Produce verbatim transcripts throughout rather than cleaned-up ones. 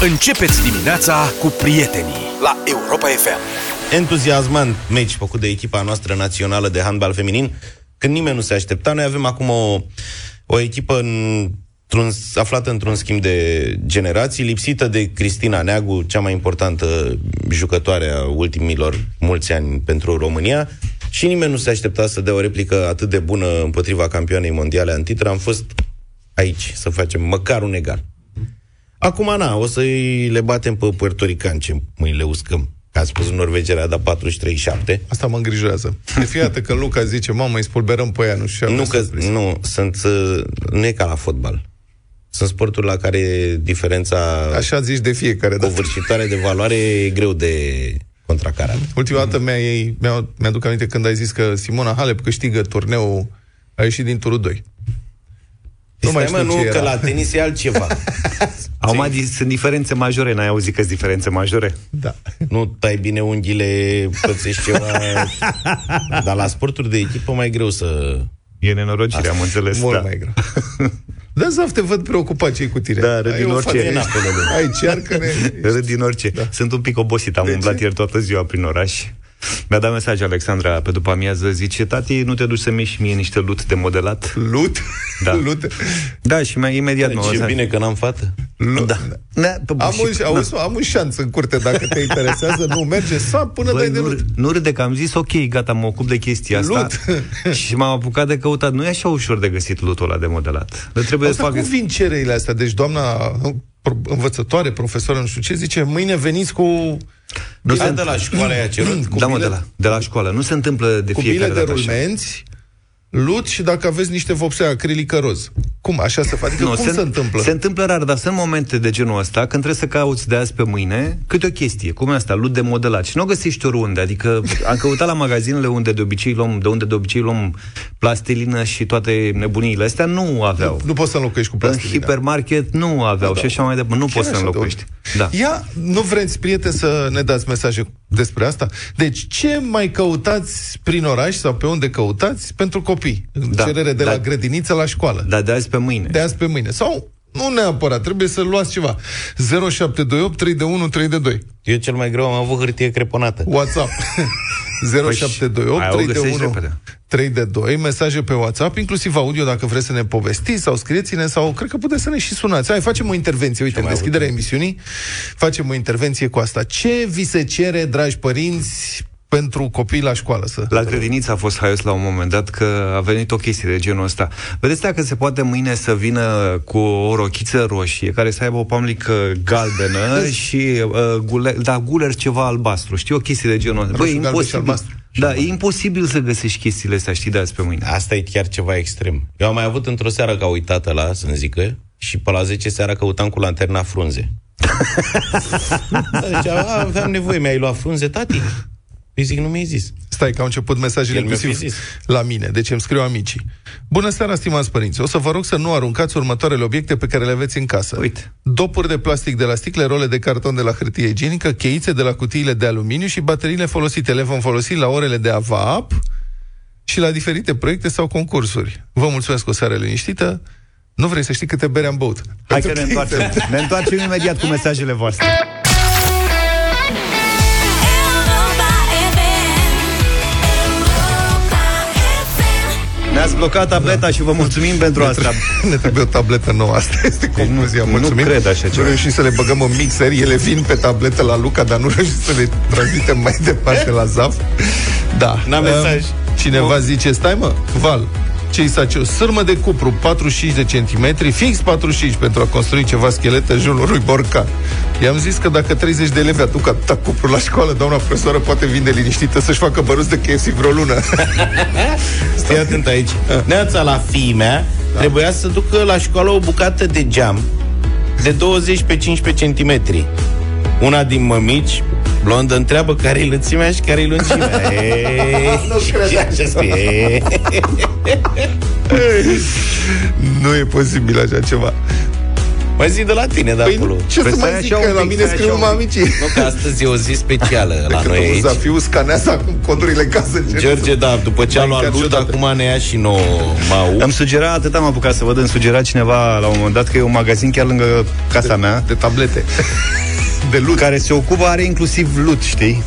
Începeți dimineața cu prietenii la Europa F M. Entuziasmant meci făcut de echipa noastră națională de handbal feminin, când nimeni nu se aștepta. Noi avem acum o, o echipă în, aflată într-un schimb de generații, lipsită de Cristina Neagu, cea mai importantă jucătoare a ultimilor mulți ani pentru România. Și nimeni nu se aștepta să dea o replică atât de bună împotriva campioanei mondiale în titră. Am fost aici să facem măcar un egal. Acum, na, o să-i le batem pe puertoricani, ce mâini le uscăm. Că a spus norvegerea a dat patruzeci și trei șapte. Asta mă îngrijorează. De fiecare că Luca zice, mamă, îi spulberăm pe ea, nu știu. Nu, că, nu, sunt, nu e ca la fotbal. Sunt sporturi la care diferența... Așa zici de fiecare dată. Covârșitoare de valoare e greu de... contracarat. Ultima dată mi-a, mi-aduc aminte când ai zis că Simona Halep câștigă turneul, a ieșit din turul doi. Nu mai știu, mă, nu, că la tenis e altceva. Au zis, sunt diferențe majore, n-ai auzit că sunt diferențe majore? Da. Nu tai bine unghiile, pățești ceva, dar la sporturi de echipă mai greu să... E nenorocire, am înțeles. Mult da. mai greu. Da, Zaf, te văd preocupat ce-i cu tine. Da, râd din orice. Ai cearcă-ne. Râd din orice. Da. Sunt un pic obosit, am de umblat ce? ieri toată ziua prin oraș. Mi-a dat mesaj Alexandra pe după amiază, zice, tati, nu te duci să-mi ieși mie niște lut de modelat? Lut? Da. Lut? Da, și mai imediat mă... Ce bine că n-am fată. Lut. Da. Ne, am, și, un, auzi, am un șanț în curte, dacă te interesează, nu merge, sap până Băi, dai de lut. Nu râde că am zis, ok, gata, mă ocup de chestia lut. asta. Și m-am apucat de căutat. Nu e așa ușor de găsit lutul ăla de modelat. Le trebuie asta să fac... Cum vin cererile astea? Deci, doamna... învățătoare, profesoară, nu știu ce, zice, mâine veniți cu... Nu se de la școală aia cerut? Da, mă, de la, de la școală. Nu se întâmplă de fiecare dată așa. Cu bile de rulmenți, lut și dacă aveți niște vopsea acrilică roz. Cum? Așa se face? Adică no, cum se, se întâmplă? Se întâmplă rar, dar sunt momente de genul ăsta când trebuie să cauți de azi pe mâine câte o chestie. Cum e asta? Lut de modelat. Și nu o găsești oriunde. Adică am căutat la magazinele unde de obicei luăm, de unde de obicei luăm plastilină și toate nebuniile astea, nu aveau. Nu, nu poți să înlocuiești cu plastilina. În hipermarket nu aveau da, da. și așa mai departe. Nu poți să înlocuiești. Da. Ia, nu vreți, prieteni, să ne dați mesaje despre asta? Deci, ce mai căutați prin oraș sau pe unde căutați pentru copii? Da, cerere de da, la grădiniță la școală. Da, de azi pe mâine. De azi pe mâine. Sau, nu neapărat, trebuie să luați ceva. zero șapte doi opt trei unu trei doi. Eu cel mai greu am avut hârtie creponată. WhatsApp. zero șapte doi opt trei unu trei doi. Mesaje pe WhatsApp, inclusiv audio, dacă vreți să ne povestiți sau scrieți-ne, sau cred că puteți să ne și sunați. Hai, facem o intervenție. Uite, în deschiderea emisiunii facem o intervenție cu asta. Ce vi se cere, dragi părinți, pentru copii la școală? Să... La grădiniță a fost haios la un moment dat că a venit o chestie de genul ăsta. Vedeți dacă se poate mâine să vină cu o rochiță roșie care să aibă o pamlică galbenă și uh, gule... da, guler ceva albastru. Știi, o chestie de genul ăsta. Băi, imposibil. Da, e imposibil să găsești chestiile astea, știi, de azi pe mâine. Asta e chiar ceva extrem. Eu am mai avut într-o seară că a uitat ăla, să-mi zică, și pe la zece seara căutam cu lanterna frunze. Deci aveam nevoie, mi-ai luat frunze, tati? Îi zic, nu mi-ai zis. Stai, că au început mesajele inclusiv la mine. Deci îmi scriu amicii. Bună seara, stimați părinți. O să vă rog să nu aruncați următoarele obiecte pe care le aveți în casă. Uite. Dopuri de plastic de la sticle, role de carton de la hârtie igienică, cheițe de la cutiile de aluminiu și bateriile folosite. Le vom folosi la orele de AVAP și la diferite proiecte sau concursuri. Vă mulțumesc, o seară liniștită. Nu vrei să știi câte bere am băut. Hai că ne întoarcem. Ne întoarcem imediat cu mesajele voastre. Ne-ați blocat tableta da. și vă mulțumim pentru ne asta. Trebuie, ne trebuie o tabletă nouă, asta este concluzia, mulțumim. Nu cred așa ceva. Nu reușim să le băgăm în mixer, ele vin pe tabletă la Luca, dar nu reușim să le transmitem mai departe la Zaf. Da. N-am uh, mesaj. Cineva nu. zice, stai mă, Val, ce-i sace? O sârmă de cupru, patruzeci și cinci de centimetri, fix patruzeci și cinci, pentru a construi ceva schelet în jurul lui Borcan. I-am zis că dacă treizeci de elevi aduc atâta cupru la școală, doamna profesoară poate vinde liniștită să-și facă băruți de K F C vreo lună. Stai atent aici. Neața, la fii mea, da. trebuia să ducă la școală o bucată de geam de douăzeci pe cincisprezece centimetri. Una din mămici, blondă, întreabă care-i lățimea și care-i lungimea. Eee, nu crede. Nu e posibil așa ceva. Mai zi de la tine, da, păi acolo. Ce să mai zic, că la mine scriu numai amicii. Nu, că astăzi e o zi specială la noi aici. Zafiu scanează acum conturile casă. George, da, după ce a luat Lut, acum ne ia și nouă M A U. Am sugerat, atât am apucat să văd, îmi sugera cineva la un moment dat că e un magazin chiar lângă casa mea. De tablete. De Lut. Care se ocupă, are inclusiv Lut, știi?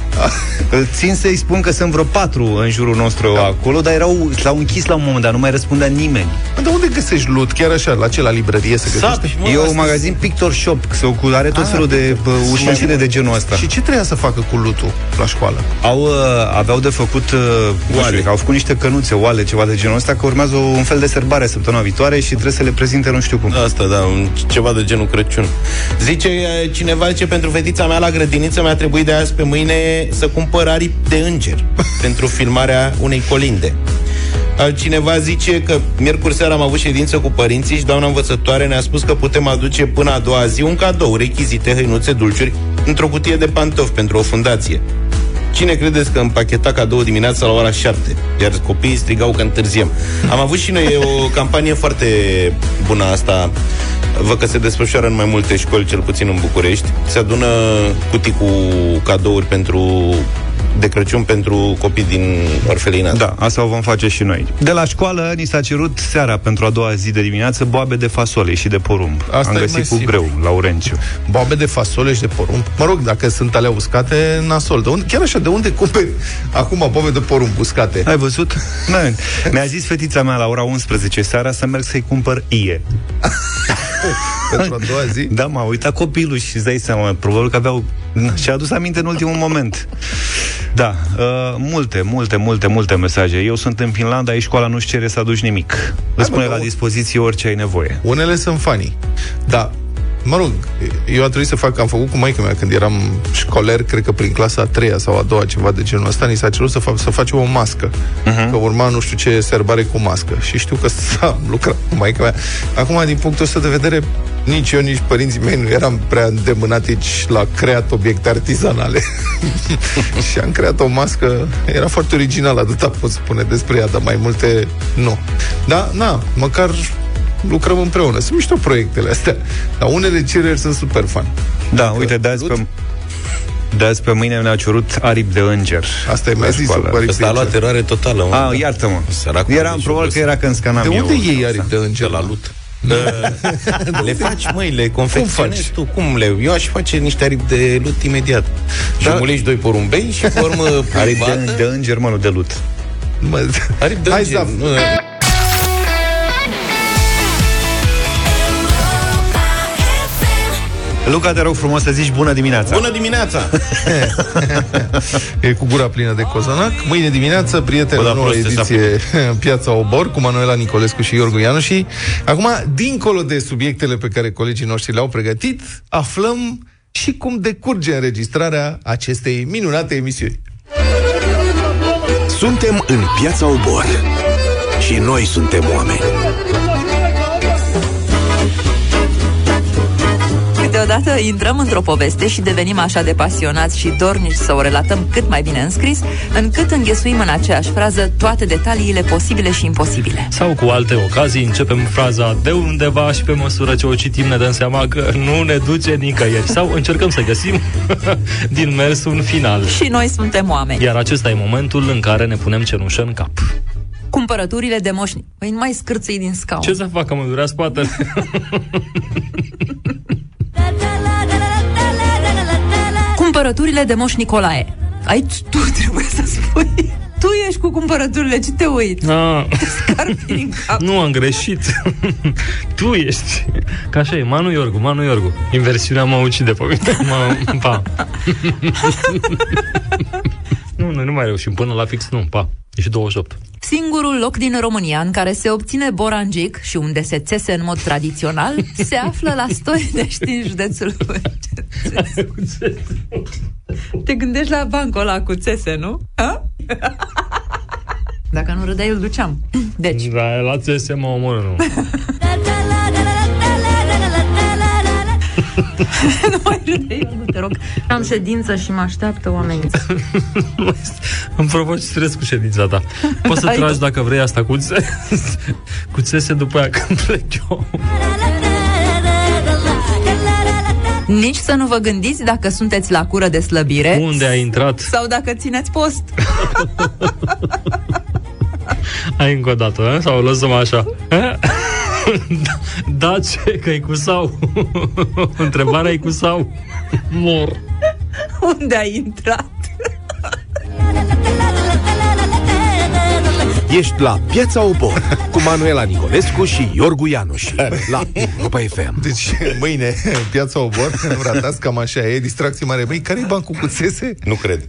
Țin să-i spun că sunt vreo patru în jurul nostru, da, acolo, dar erau, l-au închis la un moment dat, nu mai răspundea nimeni. Dar unde găsești Lut? Chiar așa, la ce, la librărie se găsește? E un magazin Pictor Shop, are tot felul de ușurile de genul ăsta. Și ce trebuia să facă cu Lutul la școală? Au, aveau de făcut oale, au făcut niște cănuțe, oale, ceva de genul ăsta, că urmează un fel de sărbare săptămâna viitoare și trebuie să le prezinte nu știu cum. Asta, da, ceva de genul Crăciun. Zice cineva, ce pentru fetița mea la grădiniță mi-a trebuit de azi pe mâine să cumpăr aripi de înger pentru filmarea unei colinde. Cineva zice că miercuri seara am avut ședință cu părinții și doamna învățătoare ne-a spus că putem aduce până a doua zi un cadou, rechizite, hăinuțe, dulciuri, într-o cutie de pantofi pentru o fundație. Cine credeți că împacheta cadou dimineața la ora șapte? Iar copiii strigau că întârziem. Am avut și noi o campanie foarte bună asta. Văd că se desfășoară în mai multe școli, cel puțin în București. Se adună cutii cu cadouri pentru... de Crăciun pentru copii din Orfelinat. Da, asta o vom face și noi. De la școală ni s-a cerut seara pentru a doua zi de dimineață boabe de fasole și de porumb. Asta am găsit cu greu, Laurențiu. Boabe de fasole și de porumb? Mă rog, dacă sunt alea uscate, nasol. De unde, chiar așa, de unde cumperi acum boabe de porumb uscate? Ai văzut? Mi-a zis fetița mea la ora unsprezece seara să merg să-i cumpăr ie. Pentru a doua zi? Da, m-a uitat copilul și îți dai seama, probabil că aveau... și-a adus aminte în ultimul moment. Da, uh, multe, multe, multe, multe mesaje. Eu sunt în Finlanda, aici școala nu-și cere să aduci nimic. Îți pune la o... dispoziție orice ai nevoie. Unele sunt funny. Da, mă rog, eu a trebuit să fac, am făcut cu maică mea când eram școler, cred că prin clasa a treia sau a doua, ceva de genul ăsta, ni s-a cerut să, fac, să facem o mască, uh-huh. Că urma nu știu ce serbare cu mască. Și știu că s-a lucrat cu maică mea. Acum, din punctul ăsta de vedere, nici eu, nici părinții mei nu eram prea îndemânatici la creat obiecte artizanale. Și am creat o mască, era foarte originală, atâta pot spune despre ea, dar mai multe nu. Da, na, măcar... lucrăm împreună. Sunt mișto proiectele astea. Dar unele cereri sunt super fan. Da, adică, uite, de azi, pe, de azi pe mâine ne-a cerut aripi de înger. Asta e mai zis. Asta a luat eroare totală. A, ah, iartă-mă. Săracul eram, probabil că era când scanam eu. De unde iei aripi de înger la Lut? Le faci, măi, le confecționezi tu. Cum le... Eu aș face niște aripi de Lut imediat. Și mulești doi porumbei și formă aripi de înger, mă, nu de Lut. Aripi de înger. Luca, te rog frumos să zici bună dimineața. Bună dimineața! E cu gura plină de cozanac. Mâine dimineață, prieteni, o nouă ediție în Piața Obor, cu Manuela Nicolescu și Iorgu Ianuși. Acum, dincolo de subiectele pe care colegii noștri le-au pregătit, aflăm și cum decurge înregistrarea acestei minunate emisiuni. Suntem în Piața Obor și noi suntem oameni. Odată intrăm într-o poveste și devenim așa de pasionați și dornici să o relatăm cât mai bine înscris, încât înghesuim în aceeași frază toate detaliile posibile și imposibile. Sau cu alte ocazii începem fraza de undeva și pe măsură ce o citim ne dăm seama că nu ne duce nicăieri. Sau încercăm să găsim din mers un final. Și noi suntem oameni. Iar acesta e momentul în care ne punem cenușă în cap. Cumpărăturile de moșnic. Păi nu mai scârțâi din scaun. Ce să fac, că mă durea spatele? Cumpărăturile de moș Nicolae. Aici tu trebuie să spui. Tu ești cu cumpărăturile, ce te uiți? Nu am greșit. Tu ești. Ca așa e, Manu Iorgu, Manu Iorgu. Inversiunea mă ucide pe mine. M- pa. Nu, noi nu mai reușim până la fix, nu, pa. Ești douăzeci și opt. Singurul loc din România în care se obține borangic și unde se țese în mod tradițional se află la Stoinești, din județul Băcețesu. Te gândești la bancul ăla cu țese, nu? Ha? Dacă nu râdeai, îl duceam. Deci... Da, la țese mă omoră, nu. Nu mai râde, nu te rog. Am ședință și mă așteaptă oamenii. Îmi provoci stres cu ședința ta. Poți să tragi da. Dacă vrei asta cu țese. Cu țese după aia când plec eu. nici să nu vă gândiți dacă sunteți la cură de slăbire. Unde ai intrat? Sau dacă țineți post. Hai încă o dată, eh? Sau lăsăm așa? Da, ce? Că-i cu sau? Întrebarea e cu sau? Mor. Unde ai intrat? Ești la Piața Obor cu Manuela Nicolescu și Iorgu Ianuși la Europa F M. Deci mâine Piața Obor, nu ratați, cam așa e, distracție mare. Băi, care e bancul cu țese? Nu cred.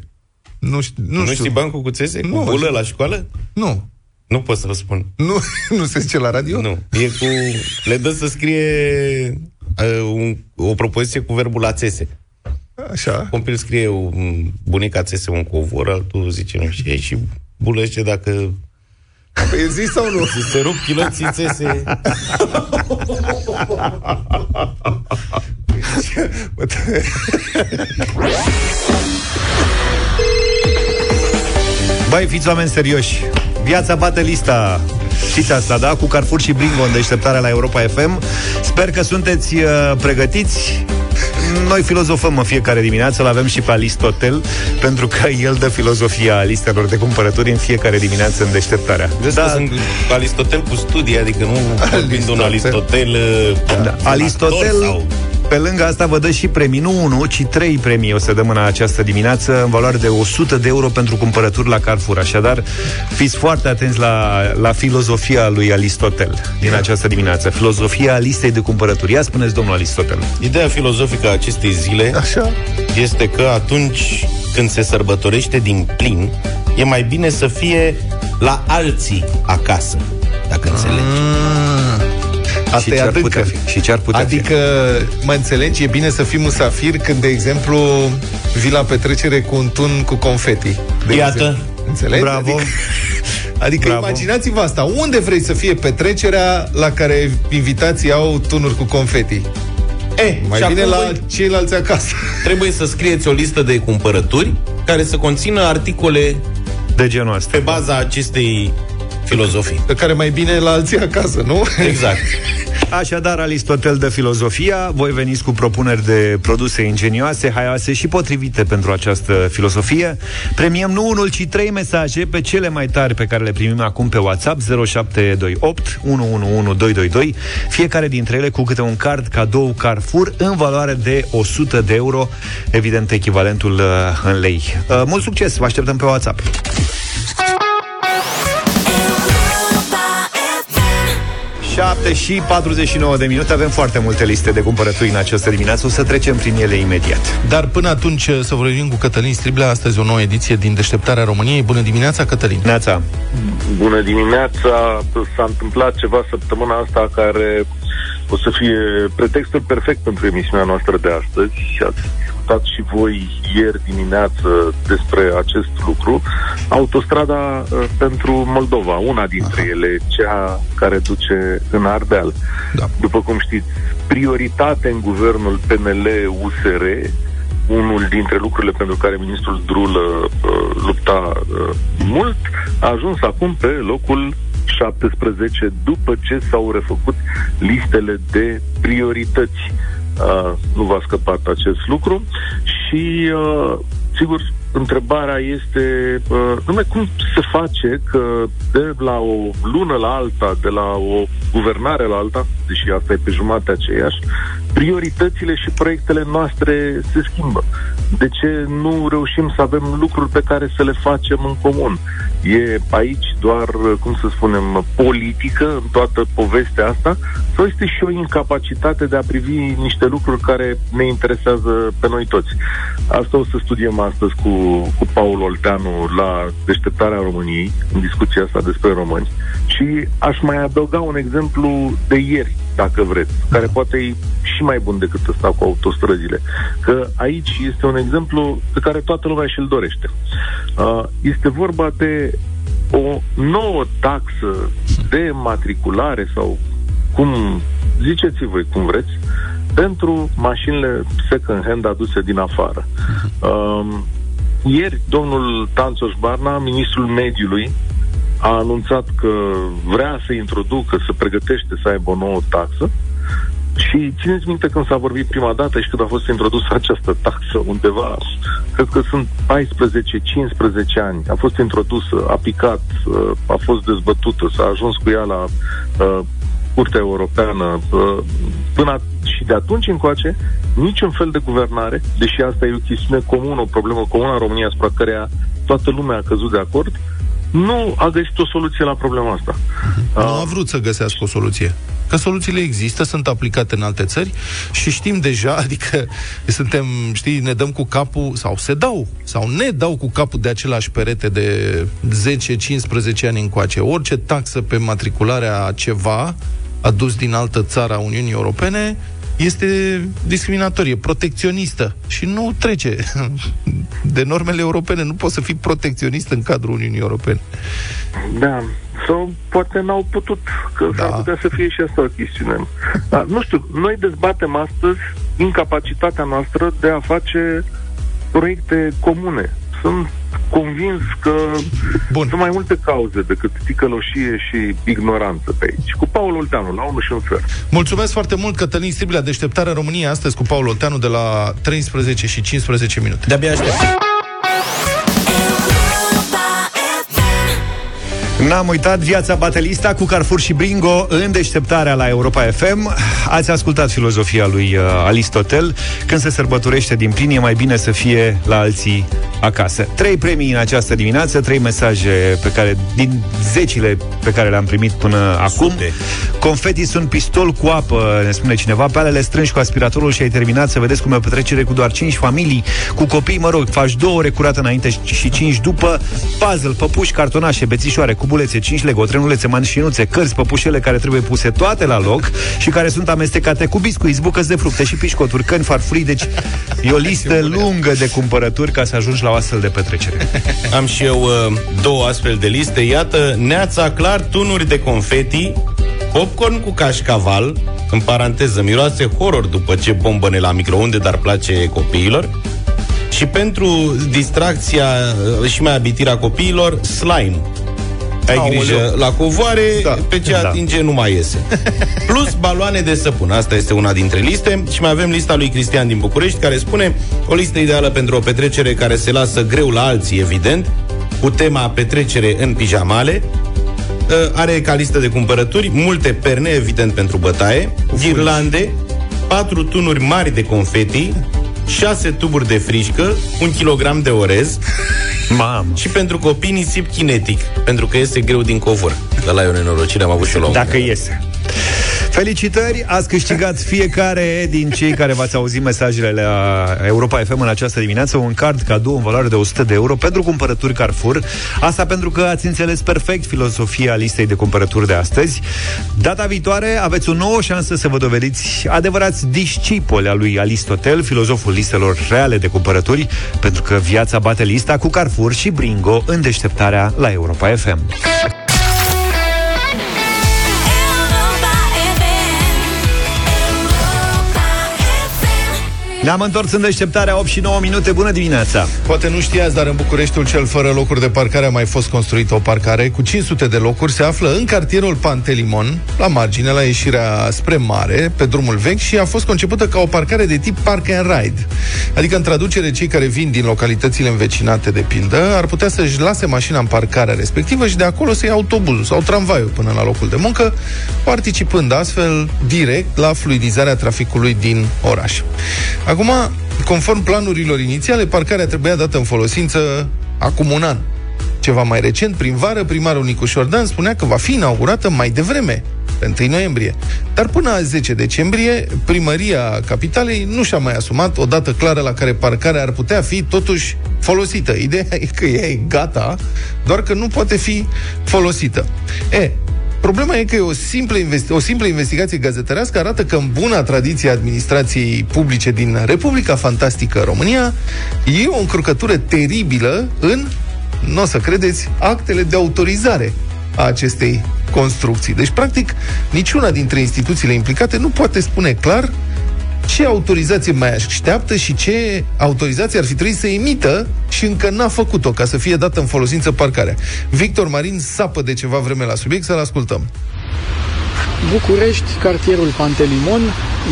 Nu, știu, nu, nu știu. Știi bancul cu țese? Nu. Cu bulă la școală? Nu. Nu pot să vă spun. Nu, nu se zice la radio? Nu. E cu... Le dă să scrie uh, un, o propoziție cu verbul la țese. Așa. Compil scrie um, bunica țese un covor, altul zice nu știu, și bulește dacă... E zis sau nu? Să te rup chiloții țese. Băi, fiți oameni serioși. Viața bate lista. Știți asta, da? Cu Carrefour și Bringo în deșteptarea la Europa F M. Sper că sunteți uh, pregătiți. Noi filozofăm în fiecare dimineață, l-avem și pe Aristotel, pentru că el dă filozofia listelor de cumpărături în fiecare dimineață în deșteptarea. Vezi da. Că sunt Aristotel cu studii, adică nu vorbind un Aristotel... Da. Aristotel... Sau... Pe lângă asta vă dă și premii, nu unu, ci trei premii o să dăm în această dimineață, în valoare de o sută de euro pentru cumpărături la Carrefour. Așadar, fiți foarte atenți la, la filozofia lui Aristotel din această dimineață. Filozofia listei de cumpărături. Ia spuneți, domnul Aristotel. Ideea filozofică a acestei zile așa este că atunci când se sărbătorește din plin, e mai bine să fie la alții acasă, dacă înțelegi. Asta și, ce putea fi. și ce ar putea adică, fi. Mă înțelegi, e bine să fii musafir când, de exemplu, vii la petrecere cu un tun cu confeti. Iată. Înțelegi? Bravo. Adică, adică Bravo. Imaginați-vă asta. Unde vrei să fie petrecerea la care invitații au tunuri cu confeti? E, mai bine la voi... ceilalți acasă. Trebuie să scrieți o listă de cumpărături care să conțină articole de genul ăsta. Pe baza acestei filozofii. Pe care mai bine la alții acasă, nu? Exact. Așadar, Aristotel de filozofia, voi veniți cu propuneri de produse ingenioase, haioase și potrivite pentru această filozofie. Premiem nu unul, ci trei mesaje pe cele mai tari pe care le primim acum pe WhatsApp zero șapte doi opt unu unu unu doi doi doi, fiecare dintre ele cu câte un card cadou Carrefour în valoare de o sută de euro, evident echivalentul în lei. Mult succes, vă așteptăm pe WhatsApp. șapte și patruzeci și nouă de minute. Avem foarte multe liste de cumpărături în această dimineață. O să trecem prin ele imediat. Dar până atunci să vorbim cu Cătălin Striblea. Astăzi o nouă ediție din Deșteptarea României. Bună dimineața, Cătălin. Neața. Bună dimineața. S-a întâmplat ceva săptămâna asta care o să fie pretextul perfect pentru emisiunea noastră de astăzi. Ați discutat și voi ieri dimineață despre acest lucru. Autostrada pentru Moldova, una dintre Aha. ele, cea care duce în Ardeal. Da. După cum știți, prioritate în guvernul P N L U S R, unul dintre lucrurile pentru care ministrul Drulă uh, lupta uh, mult, a ajuns acum pe locul șaptesprezece, după ce s-au refăcut listele de priorități. Uh, nu v-a scăpat acest lucru și, uh, sigur, întrebarea este uh, numai cum se face că de la o lună la alta, de la o guvernare la alta, deși asta e pe jumate aceeași, prioritățile și proiectele noastre se schimbă. De ce nu reușim să avem lucruri pe care să le facem în comun? E aici doar, cum să spunem, politică în toată povestea asta? Sau este și o incapacitate de a privi niște lucruri care ne interesează pe noi toți? Asta o să studiem astăzi cu, cu Paul Olteanu la Deșteptarea României, în discuția asta despre români. Și aș mai adăuga un exemplu de ieri, dacă vreți, care poate e și mai bun decât ăsta cu autostrăzile. Că aici este un exemplu pe care toată lumea și-l dorește. Este vorba de o nouă taxă de matriculare sau cum ziceți voi, cum vreți, pentru mașinile second-hand aduse din afară. Ieri, domnul Tanțoș Barna, ministrul mediului, a anunțat că vrea să introducă, să pregătește să aibă o nouă taxă Și țineți minte când s-a vorbit prima dată și când a fost introdusă această taxă undeva, cred că sunt paisprezece cincisprezece ani, a fost introdusă, a picat, a fost dezbătută, s-a ajuns cu ea la uh, Curtea Europeană. Uh, până și de atunci încoace, niciun fel de guvernare, deși asta e o chestiune comună, o problemă comună în România, asupra căreia toată lumea a căzut de acord, nu a găsit o soluție la problema asta. Nu a vrut să găsească o soluție. Că soluțiile există, sunt aplicate în alte țări și știm deja, adică suntem, știi, ne dăm cu capul, sau se dau, sau ne dau cu capul de același perete de zece cincisprezece ani încoace. Orice taxă pe matricularea ceva adus din altă țară a Uniunii Europene este discriminatorie, protecționistă și nu trece de normele europene. Nu poți să fii protecționist în cadrul Uniunii Europene. Da, sau poate n-au putut, că da. S-ar putea să fie și asta o chestiune. Dar, nu știu, noi dezbatem astăzi incapacitatea noastră de a face proiecte comune. Sunt convins că Bun. sunt mai multe cauze decât ticăloșie și ignoranță pe aici. Cu Paul Olteanu, la unul și un fel. Mulțumesc foarte mult, Cătălin Striblea, Deșteptarea România astăzi cu Paul Olteanu de la treisprezece și cincisprezece minute. De-abia aștept. N-am uitat Viața Batelista cu Carrefour și Bringo în Deșteptarea la Europa F M. Ați ascultat filozofia lui uh, Aristotel. Când se sărbătorește din plin, e mai bine să fie la alții acasă. Trei premii în această dimineață, trei mesaje pe care, din zecile pe care le-am primit până acum. Sute. Confetii sunt pistol cu apă, ne spune cineva. Pe alele strângi cu aspiratorul și ai terminat, să vedeți cum e o petrecere cu doar cinci familii. Cu copii, mă rog, faci două ore curată înainte și cinci după. Puzzle, păpuși, cartonașe, bețișoare, bulețe, cinci lego, trenulețe, manșinuțe, cărți, păpușele care trebuie puse toate la loc și care sunt amestecate cu biscuiți, bucăți de fructe și pișcoturi, căni, farfurii. Deci e o listă lungă de cumpărături ca să ajungi la o astfel de petrecere. Am și eu două astfel de liste. Iată, Neața Clar, tunuri de confeti, popcorn cu cașcaval, în paranteză, miroase horror după ce bombăne la microunde, dar place copiilor. Și pentru distracția și mai abitirea copiilor, slime. Ai grijă la covoare, da, pe ce da. atinge nu mai iese. Plus baloane de săpun. Asta este una dintre liste. Și mai avem lista lui Cristian din București, care spune: o listă ideală pentru o petrecere care se lasă greu la alții, evident, cu tema petrecere în pijamale. Are ca listă de cumpărături multe perne, evident, pentru bătaie, ghirlande, patru tunuri mari de confeti, șase tuburi de frișcă, un kilogram de orez. Mam. Și pentru copii nisip kinetic, pentru că iese greu din covor. Dar la eu nenorocire am avut și eu la un Dacă iese. Felicitări, ați câștigat fiecare din cei care v-ați auzit mesajele la Europa F M în această dimineață un card cadou în valoare de o sută de euro pentru cumpărături Carrefour. Asta pentru că ați înțeles perfect filosofia listei de cumpărături de astăzi. Data viitoare aveți o nouă șansă să vă dovediți adevărați discipoli al lui Aristotel, filozoful listelor reale de cumpărături, pentru că viața bate lista cu Carrefour și Bringo în Deșteptarea la Europa F M. Ne-am întors în Deșteptarea, opt și nouă minute. Bună dimineața! Poate nu știați, dar în Bucureștiul cel fără locuri de parcare a mai fost construită o parcare cu cinci sute de locuri. Se află în cartierul Pantelimon, la margine, la ieșirea spre mare, pe drumul vechi, și a fost concepută ca o parcare de tip park and ride. Adică, în traducere, cei care vin din localitățile învecinate, de pildă, ar putea să-și lase mașina în parcarea respectivă și de acolo să ia autobuzul sau tramvaiul până la locul de muncă, participând astfel direct la fluidizarea traficului din oraș. Acum, conform planurilor inițiale, parcarea trebuia dată în folosință acum un an. Ceva mai recent, prin vară, primarul Nicușor Dan spunea că va fi inaugurată mai devreme, pe întâi noiembrie. Dar până azi, zece decembrie, primăria capitalei nu și-a mai asumat o dată clară la care parcarea ar putea fi totuși folosită. Ideea e că ea e gata, doar că nu poate fi folosită. E... Problema e că o simplă, investi- o simplă investigație gazetărească arată că, în buna tradiție administrației publice din Republica Fantastică România, e o încurcătură teribilă în, nu o să credeți, actele de autorizare a acestei construcții. Deci, practic, niciuna dintre instituțiile implicate nu poate spune clar ce autorizație mai așteaptă și ce autorizație ar fi trebuit să emită și încă n-a făcut-o, ca să fie dată în folosință parcarea. Victor Marin sapă de ceva vreme la subiect, să-l ascultăm. București, cartierul Pantelimon,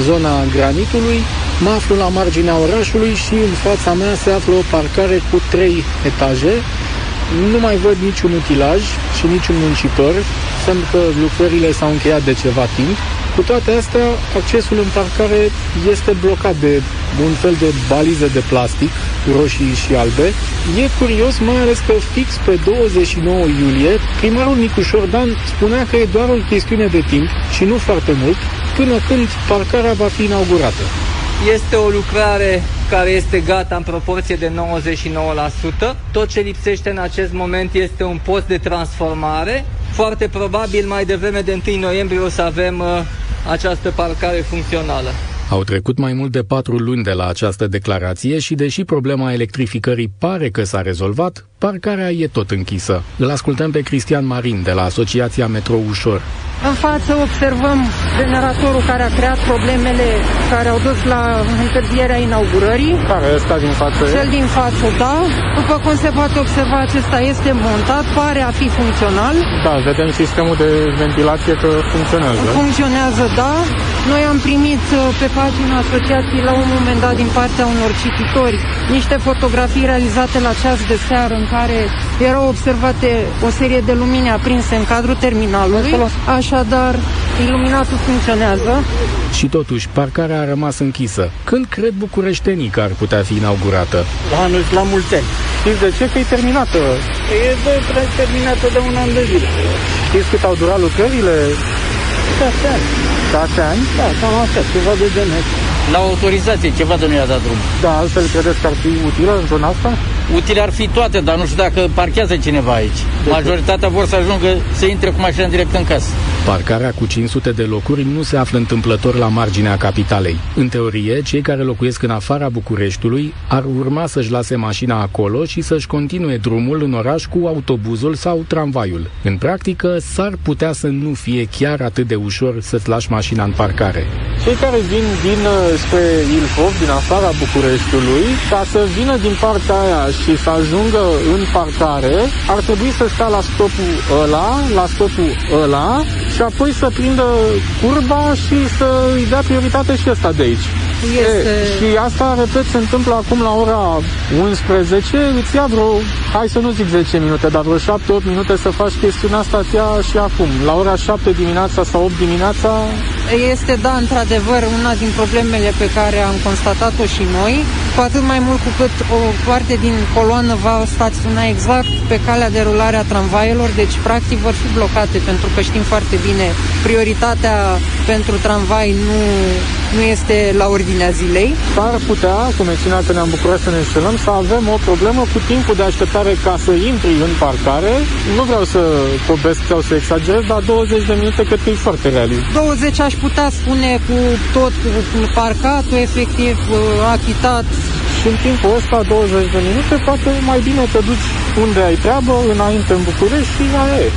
zona Granitului. Mă aflu la marginea orașului și în fața mea se află o parcare cu trei etaje. Nu mai văd niciun utilaj și niciun muncitor, semn că lucrările s-au încheiat de ceva timp. Cu toate astea, accesul în parcare este blocat de un fel de balize de plastic, roșii și albe. E curios, mai ales că fix pe douăzeci și nouă iulie, primarul Nicușor Dan spunea că e doar o chestiune de timp și nu foarte mult, până când parcarea va fi inaugurată. Este o lucrare care este gata în proporție de nouăzeci și nouă la sută. Tot ce lipsește în acest moment este un post de transformare. Foarte probabil mai devreme de întâi noiembrie o să avem uh, această parcare funcțională. Au trecut mai mult de patru luni de la această declarație și, deși problema electrificării pare că s-a rezolvat, parcarea e tot închisă. Îl ascultăm pe Cristian Marin de la Asociația Metro Ușor. În față observăm generatorul care a creat problemele care au dus la întârzierea inaugurării. Care ăsta din față? Cel din față, da. După cum se poate observa, acesta este montat, pare a fi funcțional. Da, vedem sistemul de ventilație că funcționează. Funcționează, da. Noi am primit pe pagina asociației la un moment dat din partea unor cititori niște fotografii realizate la ceas de seară în care erau observate o serie de lumini aprinse în cadrul terminalului. Așadar, iluminatul funcționează. Și totuși, parcarea a rămas închisă. Când cred bucureștenii că ar putea fi inaugurată? La anul la mulți ani. Știți de ce? Că e terminată. E de, de, terminată de un an de zile. Știți cât au durat lucrările? șase ani. șase ani? Da, cam așa, ceva de genul. La autorizație, ceva de nu i-a dat drum. Da, altfel credeți că ar fi utilă în zona asta? Utile ar fi toate, dar nu știu dacă parchează cineva aici. Majoritatea vor să ajungă să intre cu mașina direct în casă. Parcarea cu cinci sute de locuri nu se află întâmplător la marginea capitalei. În teorie, cei care locuiesc în afara Bucureștiului ar urma să-și lase mașina acolo și să-și continue drumul în oraș cu autobuzul sau tramvaiul. În practică, s-ar putea să nu fie chiar atât de ușor să-ți lași mașina în parcare. Cei care vin din spre Ilfov, din afara Bucureștiului, ca să vină din partea aia și să ajungă în parcare, ar trebui să stea la stopul ăla, la stopul ăla, și apoi să prindă curba și să îi dea prioritate și ăsta de aici. Este... E, și asta, repet, se întâmplă acum la ora unsprezece, îți ia vreo, hai să nu zic zece minute, dar vreo șapte opt minute să faci chestiunea asta, ți ia și acum. La ora șapte dimineața sau opt dimineața... Este, da, într-adevăr, una din problemele pe care am constatat-o și noi, cu atât mai mult cu cât o parte din coloană va staționa exact pe calea de rulare a tramvaielor, deci practic vor fi blocate, pentru că știm foarte bine, prioritatea pentru tramvai nu, nu este la ordinea zilei. S-ar putea, cu mențiunea că ne-am bucurat să ne înșelăm, să avem o problemă cu timpul de așteptare ca să intri în parcare. Nu vreau să cobesc sau să exagerez, dar douăzeci de minute cred că e foarte realist. douăzeci aș putea spune cu tot parcatul, efectiv, achitat. Și în timpul ăsta, douăzeci de minute, poate mai bine te duci unde ai treabă, înainte în București și la e.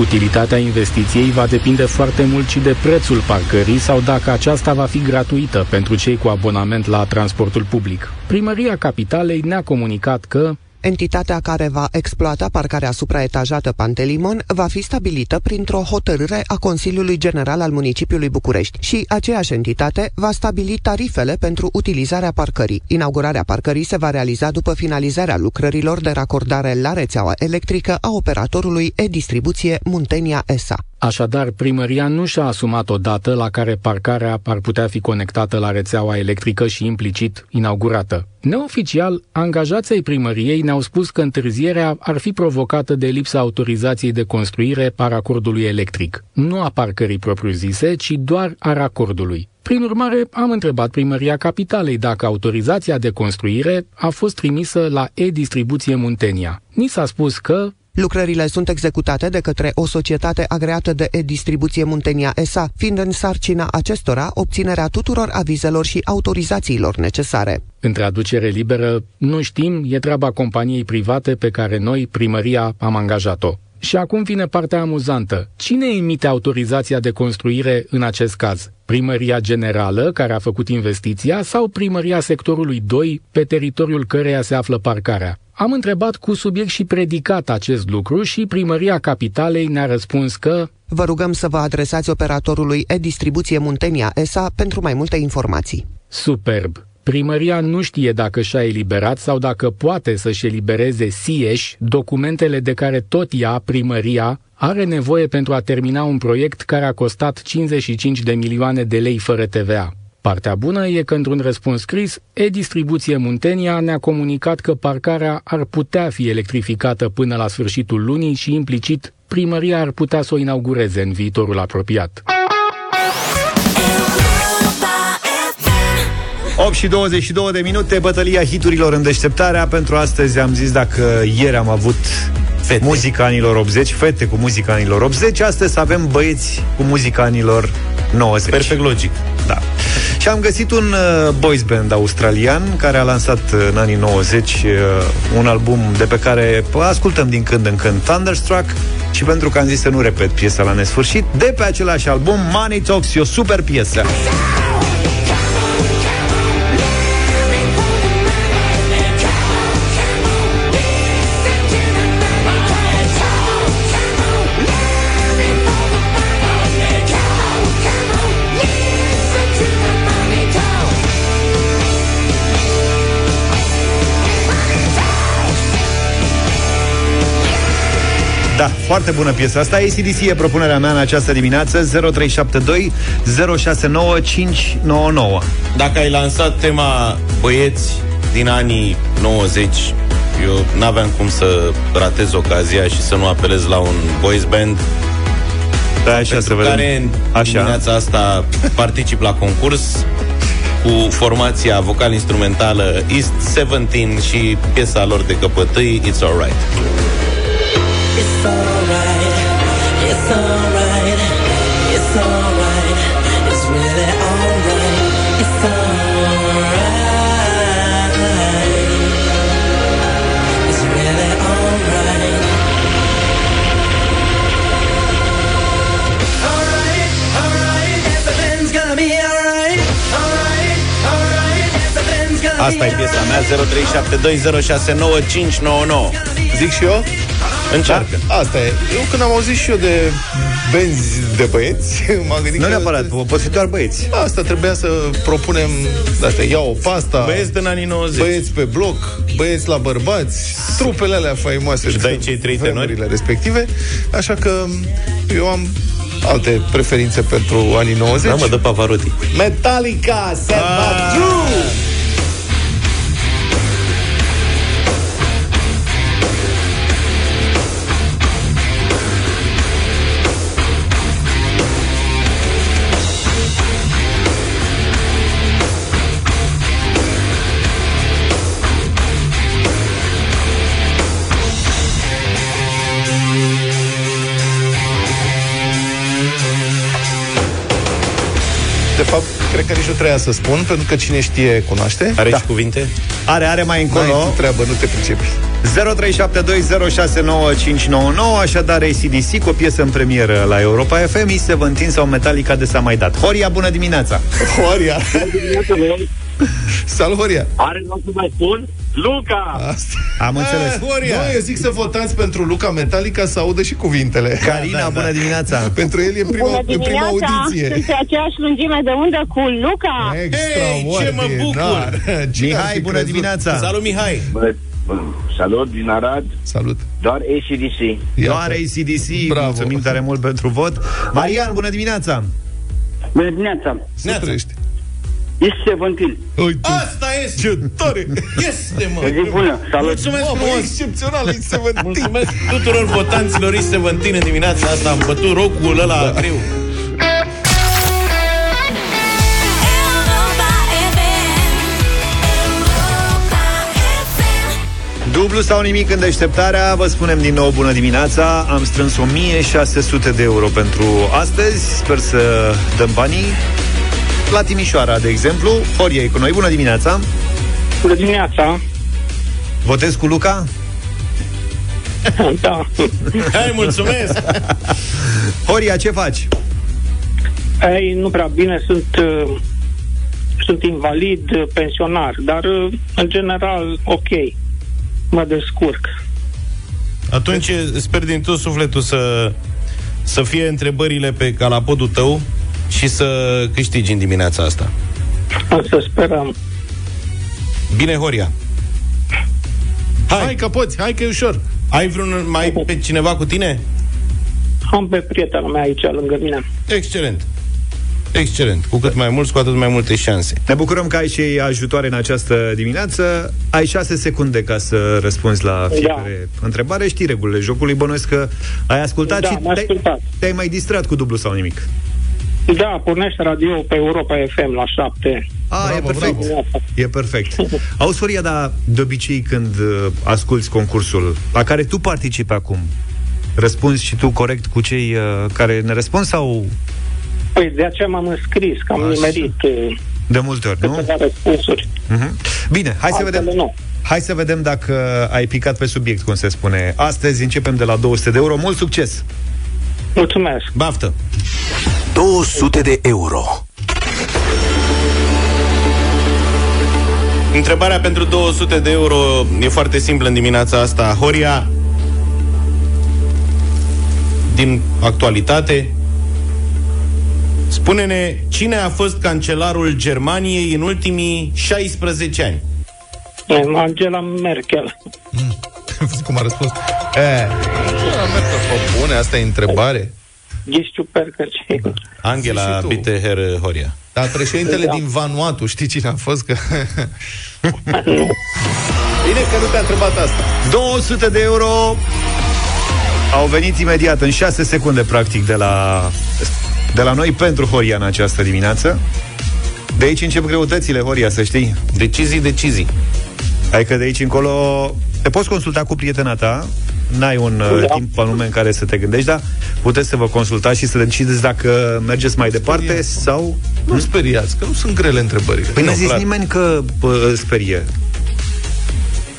Utilitatea investiției va depinde foarte mult și de prețul parcării sau dacă aceasta va fi gratuită pentru cei cu abonament la transportul public. Primăria Capitalei ne-a comunicat că entitatea care va exploata parcarea supraetajată Pantelimon va fi stabilită printr-o hotărâre a Consiliului General al Municipiului București și aceeași entitate va stabili tarifele pentru utilizarea parcării. Inaugurarea parcării se va realiza după finalizarea lucrărilor de racordare la rețeaua electrică a operatorului e-distribuție Muntenia S A. Așadar, primăria nu și-a asumat o dată la care parcarea ar putea fi conectată la rețeaua electrică și implicit inaugurată. Neoficial, angajații primăriei ne-au spus că întârzierea ar fi provocată de lipsa autorizației de construire a racordului electric. Nu a parcării propriu-zise, ci doar a racordului. Prin urmare, am întrebat Primăria Capitalei dacă autorizația de construire a fost trimisă la e-distribuție Muntenia. Ni s-a spus că lucrările sunt executate de către o societate agreată de e-distribuție Muntenia S A, fiind în sarcina acestora obținerea tuturor avizelor și autorizațiilor necesare. În traducere liberă, nu știm, e treaba companiei private pe care noi, primăria, am angajat-o. Și acum vine partea amuzantă. Cine emite autorizația de construire în acest caz? Primăria generală, care a făcut investiția, sau primăria sectorului doi, pe teritoriul căreia se află parcarea? Am întrebat cu subiect și predicat acest lucru și Primăria Capitalei ne-a răspuns că... Vă rugăm să vă adresați operatorului e-distribuție Muntenia S A pentru mai multe informații. Superb! Primăria nu știe dacă și-a eliberat sau dacă poate să-și elibereze sieși documentele de care tot ea, primăria, are nevoie pentru a termina un proiect care a costat cincizeci și cinci de milioane de lei fără T V A. Partea bună e că, într-un răspuns scris, e-distribuție Muntenia ne-a comunicat că parcarea ar putea fi electrificată până la sfârșitul lunii și, implicit, primăria ar putea să o inaugureze în viitorul apropiat. opt și douăzeci și două de minute, bătălia hiturilor în deșteptarea. Pentru astăzi am zis, dacă ieri am avut fete. Muzica anilor optzeci, fete cu muzica anilor optzeci, astăzi avem băieți cu muzica anilor nouăzeci. Perfect logic. Da. Și am găsit un uh, boys band australian care a lansat uh, în anii nouăzeci uh, un album de pe care pă, ascultăm din când în când, Thunderstruck, și pentru că am zis să nu repet piesa la nesfârșit, de pe același album, Money Talks, e o super piesă. Da, foarte bună piesa asta. A C D C e propunerea mea în această dimineață. zero trei șapte doi zero șase nouă cinci nouă nouă. Dacă ai lansat tema băieți din anii nouăzeci, eu n-aveam cum să ratez ocazia și să nu apelez la un boys band. Da, așa să vedem. Care așa. Dimineața asta particip la concurs cu formația vocal-instrumentală East șaptesprezece și piesa lor de căpătâi, It's Alright. It's alright, it's alright, it's alright, it's really alright, it's alright, it's really alright. Alright, alright, everything's gonna be alright. Alright, alright, everything's gonna be alright. Asta e piesa mea, zero trei șapte doi zero șase nouă cinci nouă nouă. Zic și eu? Încearcă. Da? Asta e. Eu când am auzit și eu de benzi de băieți, m-am gândit nu că... Nu neapărat, poți fi doar băieți. Asta trebuia să propunem, asta, ia o pasta. Băieți din anii nouăzeci. Băieți pe bloc, băieți la bărbați, trupele alea faimoase. Și dai cei trei tenorile respective. Așa că eu am alte preferințe pentru anii nouăzeci. Da, mă dă Pavarotti. Metallica, Savage You! Cred că nici nu trebuia să spun, pentru că cine știe, cunoaște. Are da. Și cuvinte? Are, are mai încolo. Mai treabă, nu te pricepi. zero trei șapte doi zero șase nouă cinci nouă nouă, așadar A C D C cu o piesă în premieră la Europa F M, Seventeen sau Metallica de s-a mai dat. Horia, bună dimineața! Horia! Bună dimineața, băi! Salut, Horia! Are loc să mai spun? Luca! Asta. Am înțeles. Noi, eu zic să votați pentru Luca, Metallica, să audă și cuvintele. Carina, da, da, bună da. dimineața! Pentru el e prima, e prima audiție. Sunt pe aceeași lungime de undă cu Luca. Hei, ce mă bucur! Mihai, bună dimineața! Salut, Mihai! Bă, bă, salut, din Arad. Salut. Doar A C D C. Doar A C D C. Bravo. Mulțumim tare mult pentru vot. Marian, bună dimineața! Bună dimineața! Să trăiești! Ești Seventeen. Asta este! Ce tare! Este, mă! Mulțumesc frumos! Excepțional, ești Seventeen! Mulțumesc tuturor votanților, ești Seventeen în dimineața asta. Am bătut rocul ăla da. greu. Dublu sau nimic în deșteptarea, vă spunem din nou bună dimineața. Am strâns o mie șase sute de euro pentru astăzi. Sper să dăm banii. La Timișoara, de exemplu. Horia e cu noi, bună dimineața. Bună dimineața. Votez cu Luca? Da. Hai, mulțumesc. Horia, ce faci? Ei, nu prea bine, sunt sunt invalid, pensionar, dar în general ok. Mă descurc. Atunci sper din tot sufletul să să fie întrebările pe calapodul tău și să câștigi în dimineața asta. Să sperăm. Bine, Horia. Hai. hai că poți, hai că e ușor. Ai vreun mai pe cineva cu tine? Am pe prietena mea aici lângă mine. Excelent. Excelent. Cu cât mai mulți, cu atât mai multe șanse. Ne bucurăm că ai și ajutoare în această dimineață. Ai șase secunde ca să răspunzi la fiecare da. întrebare. Știi regulile jocului, bănuiesc că ai ascultat da, și te-ai, ascultat. te-ai mai distrat cu dublu sau nimic. Da, pornește radio pe Europa F M la șapte. A, bravo, e perfect. Bravo. E perfect. Auzi, Horia, dar de obicei când asculti concursul la care tu participi acum, răspunzi și tu corect cu cei uh, care ne răspund sau... Păi de aceea m-am înscris, că am nimerit uh, de multe ori, nu? Răspunsuri. Uh-huh. Bine, hai să Altele vedem. Nu. Hai să vedem dacă ai picat pe subiect, cum se spune. Astăzi începem de la două sute de euro. Mult succes! Mulțumesc! Baftă! două sute de euro. Întrebarea pentru două sute de euro e foarte simplă în dimineața asta, Horia. Din actualitate, spune-ne cine a fost cancelarul Germaniei în ultimii șaisprezece ani. Angela Merkel. Mm. Cum a răspuns? E, pe bune, asta e întrebare. Da. Angela Bitteher Horia. Dar președintele da. din Vanuatu, știi cine a fost? Că... Bine că nu te-a întrebat asta. două sute de euro au venit imediat, în șase secunde practic de la, de la noi pentru Horia în această dimineață. De aici încep greutățile, Horia, să știi. Decizii, decizii. Hai că de aici încolo te poți consulta cu prietena ta. N-ai un da. timp anume în care să te gândești, dar puteți să vă consultați și să decideți dacă mergeți mai departe speriați. sau... Nu speriați, că nu sunt grele întrebările. Păi n-a zis clar. nimeni că bă, sperie.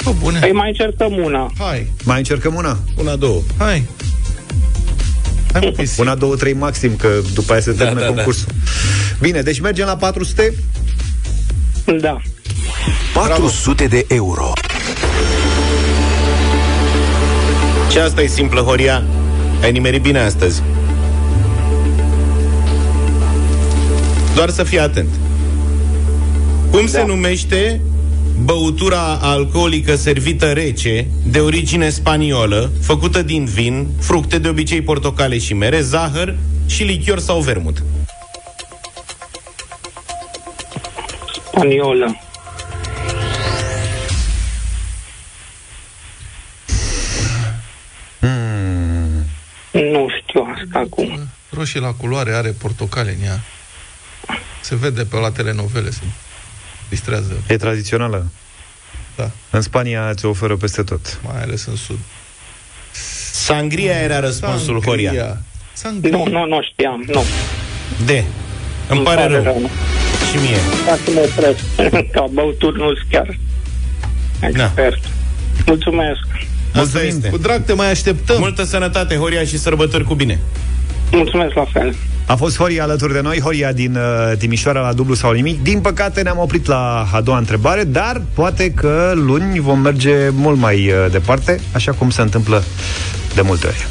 Bă, bune. Păi mai încercăm una. Hai. Mai încercăm una? Una, două. Hai. Hai mă, una, două, trei maxim, că după aia se da, termină da, concursul. Da. Bine, deci mergem la patru sute. Da. patru sute de euro. Și asta e simplă, Horia. Ai nimerit bine astăzi. Doar să fii atent. Cum da. se numește băutura alcoolică servită rece, de origine spaniolă, făcută din vin, fructe, de obicei portocale și mere, zahăr și lichior sau vermut? Spaniolă. Nu știu asta acum. Roșie la culoare, are portocale în ea. Se vede pe la telenovele, se distrează. E tradițională? Da. În Spania ți-o oferă peste tot. Mai ales în sud. Sangria era răspunsul, Sangria. Horia. Sangria. Nu, nu, nu știam, nu. De. Îmi pare, pare rău. rău. Și mie. Dacă mă opresc, că am băut turnul chiar. Expert. Da. Mulțumesc. Asta este. Cu drag te mai așteptăm. Multă sănătate, Horia, și sărbători cu bine. Mulțumesc, la fel. A fost Horia alături de noi, Horia din Timișoara la dublu sau nimic. Din păcate ne-am oprit la a doua întrebare, dar poate că luni vom merge mult mai departe, așa cum se întâmplă de multe ori.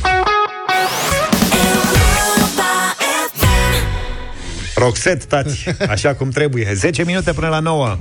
Roxet, tati, așa cum trebuie. zece minute până la nouă.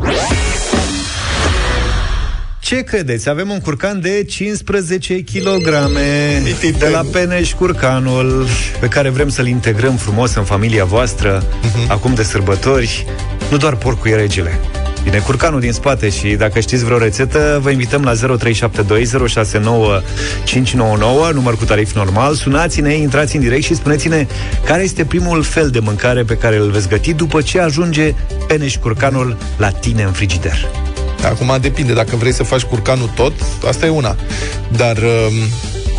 Ce credeți? Avem un curcan de cincisprezece kilograme de la Peneș Curcanul, pe care vrem să-l integrăm frumos în familia voastră, uh-huh. acum de sărbători. Nu doar porcul e regele. Vine curcanul din spate și dacă știți vreo rețetă, vă invităm la zero trei șapte doi zero șase nouă cinci nouă nouă, număr cu tarif normal. Sunați-ne, intrați în direct și spuneți-ne care este primul fel de mâncare pe care îl veți găti după ce ajunge Peneș Curcanul la tine în frigider. Acum depinde, dacă vrei să faci curcanul tot, asta e una. Dar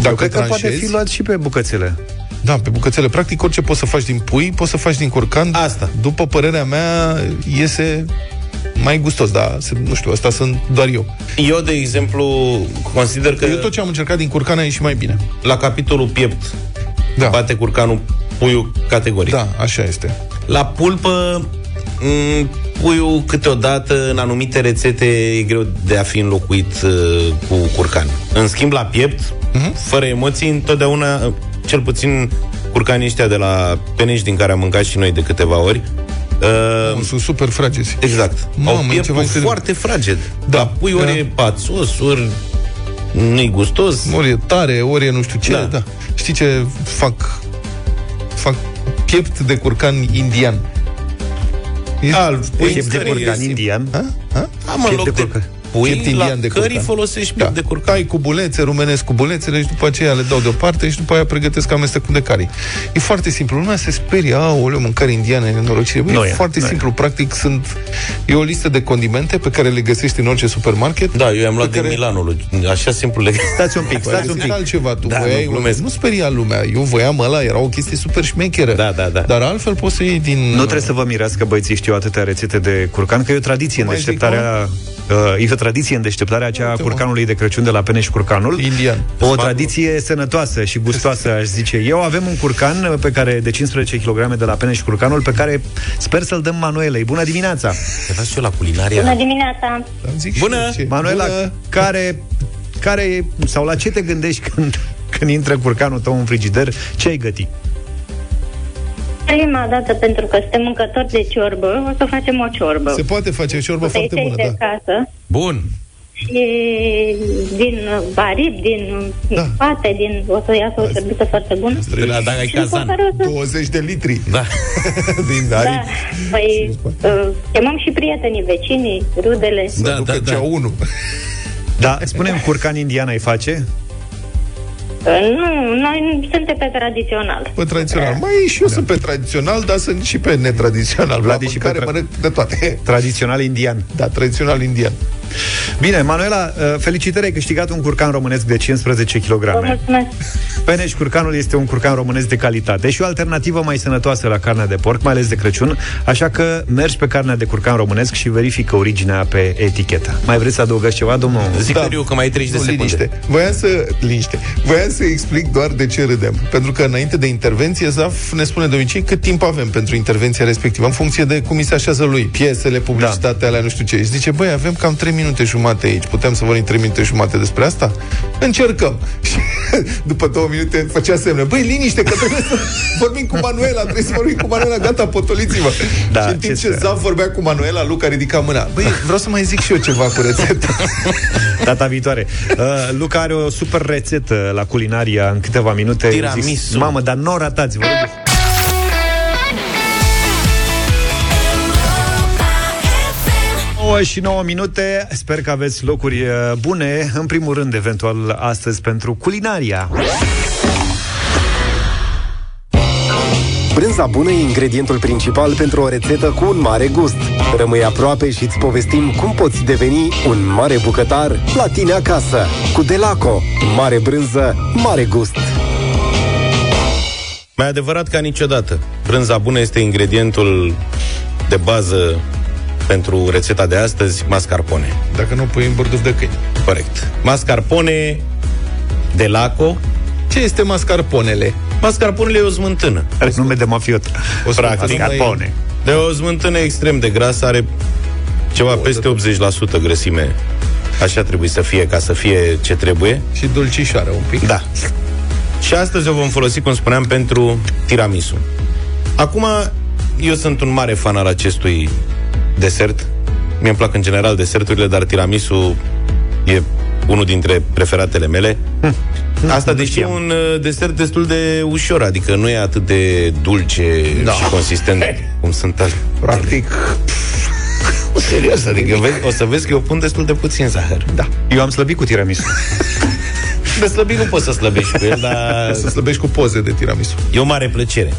dacă cred că tranșezi, poate fi luat și pe bucățele. Da, pe bucățele. Practic orice poți să faci din pui, poți să faci din curcan. Asta, după părerea mea, iese mai gustos, dar nu știu, asta sunt doar eu. Eu, de exemplu, consider că... Eu tot ce am încercat din curcan a ieșit mai bine. La capitolul piept, da, bate curcanul puiul categoric. Da, așa este. La pulpă, puiul câteodată, în anumite rețete, e greu de a fi înlocuit cu curcan. În schimb, la piept, uh-huh, fără emoții, întotdeauna, cel puțin curcanii ăștia de la Peneș, din care am mâncat și noi de câteva ori, Uh, sunt super fragezi. Exact. Mamă, au pieptul foarte fraged. Da, la pui ori da. e pațos, ori nu-i gustos, ori e tare, ori e nu știu ce. Da. Da. Știi ce fac? Fac piept de curcan indian. Al pui piept de curcan indian? Ha? Ha? Am piept în loc de curcan. De... Pui la de curcan. Folosești piept da. de curcan. Tai cubulețe, rumenesc cubulețele și după aceea le dau deoparte și după aia pregătesc amestecul de curry. E foarte simplu. Lumea se sperie, aoleu, mâncare indiană, nenorocire. Bă, e foarte noi. simplu. Practic sunt... E o listă de condimente pe care le găsești în orice supermarket. Da, eu i-am luat de care... Milanul. Așa simplu le... Stați un pic, stați un pic. Altceva, tu da, voiai, nu, nu speria lumea. Eu voiam ăla, era o chestie super șmecheră. Da, da, da. Dar altfel poți să iei din... Nu trebuie să vă mirească, băieții, știu atâtea rețete de curcan, că e o tradiție în deșteptarea... E o tradiție în deșteptarea aceea a curcanului de Crăciun de la Peneș Curcanul. Indian. O tradiție sănătoasă și gustoasă, aș zice. Eu avem un curcan pe care de cincisprezece kilograme de la Peneș Curcanul, pe care sper să-l dăm Manuelei. Bună dimineața! Te faci eu la culinaria. Bună dimineața! Bună! Manuela, bună. Care, care sau la ce te gândești când, când intră curcanul tău în frigider? Ce ai gătit? Prima dată, pentru că suntem mâncători de ciorbă, o să facem o ciorbă. Se poate face o ciorbă foarte bună, de da. Casă. Bun. Și din aripi, din da. pate, din... O să iasă o ciorbită foarte bună. La, da, să... douăzeci de litri. Da. Din aripi. Da. Păi, uh, chemăm și prietenii, vecinii, rudele. Da, da, da. Cea unu. Da, spune-mi, curcan indian ai face? Nu, noi suntem pe tradițional. Pe tradițional. Mai și eu da. sunt pe tradițional, dar sunt și pe netradițional. Vlad și pe care tra- mănânc de toate. Tradițional indian. Da, tradițional indian. Bine, Manuela, felicitări, ai câștigat un curcan românesc de cincisprezece kilograme. Vă mulțumesc. Peneș Curcanul este un curcan românesc de calitate și o alternativă mai sănătoasă la carnea de porc, mai ales de Crăciun, așa că mergi pe carnea de curcan românesc și verifică originea pe etichetă. Mai vreți să adăugați ceva, domnul? Zic da. eu că mai treizeci de secunde. Voiam să... Liniște. Voiam să explic doar de ce râdem. Pentru că înainte de intervenție, Zaf ne spune de obicei cât timp avem pentru intervenția respectivă, în funcție de cum îi se așează lui, piesele, publicitatea, da. alea, nu știu ce. Și zice, băi, avem cam trei minute jumate aici. Putem să vorbim trei minute jumate despre asta? Încercăm. Și după două minute făcea semne. Băi, liniște, că trebuie să vorbim cu Manuela, trebuie să vorbim cu Manuela, gata, potoliți-vă. Da, și în timp ce, ce Zaf vorbea cu Manuela, Luca ridica mâna. Băi, vreau să mai zic și eu ceva cu rețeta. Data viitoare. Uh, Luca are o super rețetă la culinaria în câteva minute. Tiramisu. Mamă, dar nu o ratați, vă rog. nouă și nouă minute. Sper că aveți locuri bune, în primul rând, eventual, astăzi pentru culinaria. Brânza bună e ingredientul principal pentru o rețetă cu un mare gust. Rămâi aproape și îți povestim cum poți deveni un mare bucătar la tine acasă. Cu Delaco. Mare brânză, mare gust. Mai adevărat ca niciodată. Brânza bună este ingredientul de bază pentru rețeta de astăzi, mascarpone. Dacă nu pui în burduf de câini. Corect. Mascarpone de Laco. Ce este mascarponele? Mascarponele e o smântână. Are nume de mafiot. O mascarpone. De o smântână extrem de grasă, are ceva o, peste optzeci la sută grăsime. Așa trebuie să fie ca să fie ce trebuie. Și dulcișoară un pic. Da. Și astăzi o vom folosi, cum spuneam, pentru tiramisu. Acum, eu sunt un mare fan al acestui desert. Mie îmi plac în general deserturile, dar tiramisu e unul dintre preferatele mele. Asta deși e un desert destul de ușor, adică nu e atât de dulce da. și consistent cum sunt al... Practic... Serios, adică vezi, o să vezi că eu pun destul de puțin zahăr. Da. Eu am slăbit cu tiramisu. De slăbit nu poți să slăbești cu el, dar... Să slăbești cu poze de tiramisu. E o mare plăcere.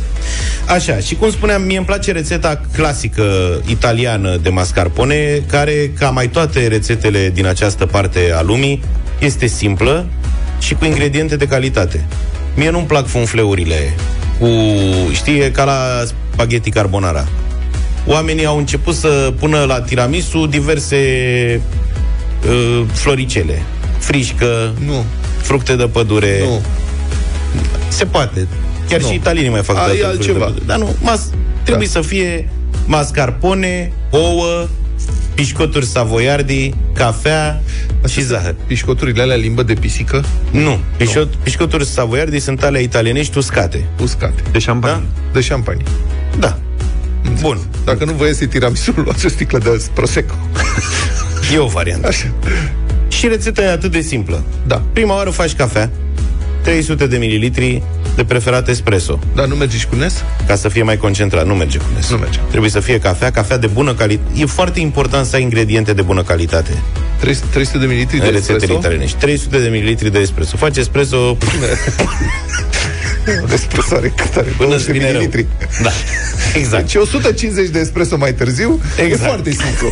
Așa, și cum spuneam, mie îmi place rețeta clasică italiană de mascarpone, care, ca mai toate rețetele din această parte a lumii, este simplă și cu ingrediente de calitate. Mie nu-mi plac funfleurile cu... Știi, ca la spaghetti carbonara. oamenii au început să pună la tiramisu diverse uh, floricele, frișcă, nu, fructe de pădure. Nu. Se poate. Chiar nu. Și italienii mai fac. Ai altceva. Dar nu, mas- trebuie da. să fie mascarpone, ouă, pișcoturi savoiardi, cafea asta și zahăr. Pișcoturile alea limbă de pisică? Nu. Pișot, nu. Pișcoturi savoiardi sunt alea italienești uscate. Uscate. De șampanie. Da? De șampanie. Da. Bun. Dacă nu vă iese tiramisul, luați o sticlă de prosecco. E o variantă. Așa. Și rețeta e atât de simplă. Da. Prima oară faci cafea, trei sute de mililitri, de preferat espresso. Dar nu merge și cu Nes? Ca să fie mai concentrat, nu merge cu Nes. Nu merge. Trebuie să fie cafea, cafea de bună calitate. E foarte important să ai ingrediente de bună calitate. trei sute de mililitri de espresso? trei sute de mililitri de espresso. Faci espresso... Espresso are cât are? Până îți vine rău. Da, exact. Deci o sută cincizeci de espresso mai târziu, exact. E foarte simplu.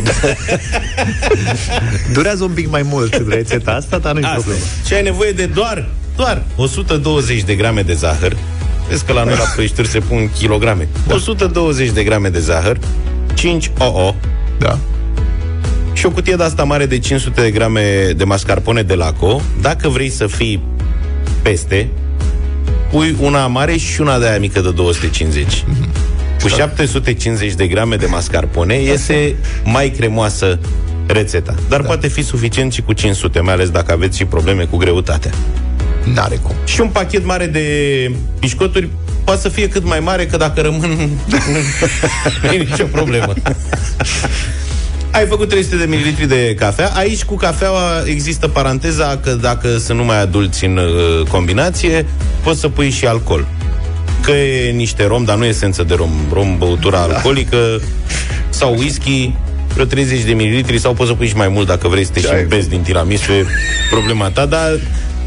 Durează un pic mai mult rețeta asta, dar nu-i asta. Problemă. Și ai nevoie de doar... Doar o sută douăzeci de grame de zahăr. Vezi că la noi la Ploieștiuri se pun kilograme. Da. o sută douăzeci de grame de zahăr, cinci ouă. Da. Și o cutie de asta mare de cinci sute de grame de mascarpone de Laco. Dacă vrei să fii peste, pui una mare și una de aia mică de două sute cincizeci. Mm-hmm. Cu șapte sute cincizeci de grame de mascarpone iese mai cremoasă rețeta. Dar da. poate fi suficient și cu cinci sute, mai ales dacă aveți și probleme cu greutatea. N-are cum. Și un pachet mare de pișcoturi poate să fie cât mai mare, că dacă rămân nu e nicio problemă. Ai făcut trei sute de mililitri de cafea. Aici cu cafeaua există paranteza că dacă sunt numai adulți în uh, combinație, poți să pui și alcool. Că e niște rom, dar nu e esență de rom. Rom, băutura alcoolică sau whisky, vreo treizeci de mililitri, sau poți să pui și mai mult dacă vrei să te și bezi din tiramisu, e problema ta, dar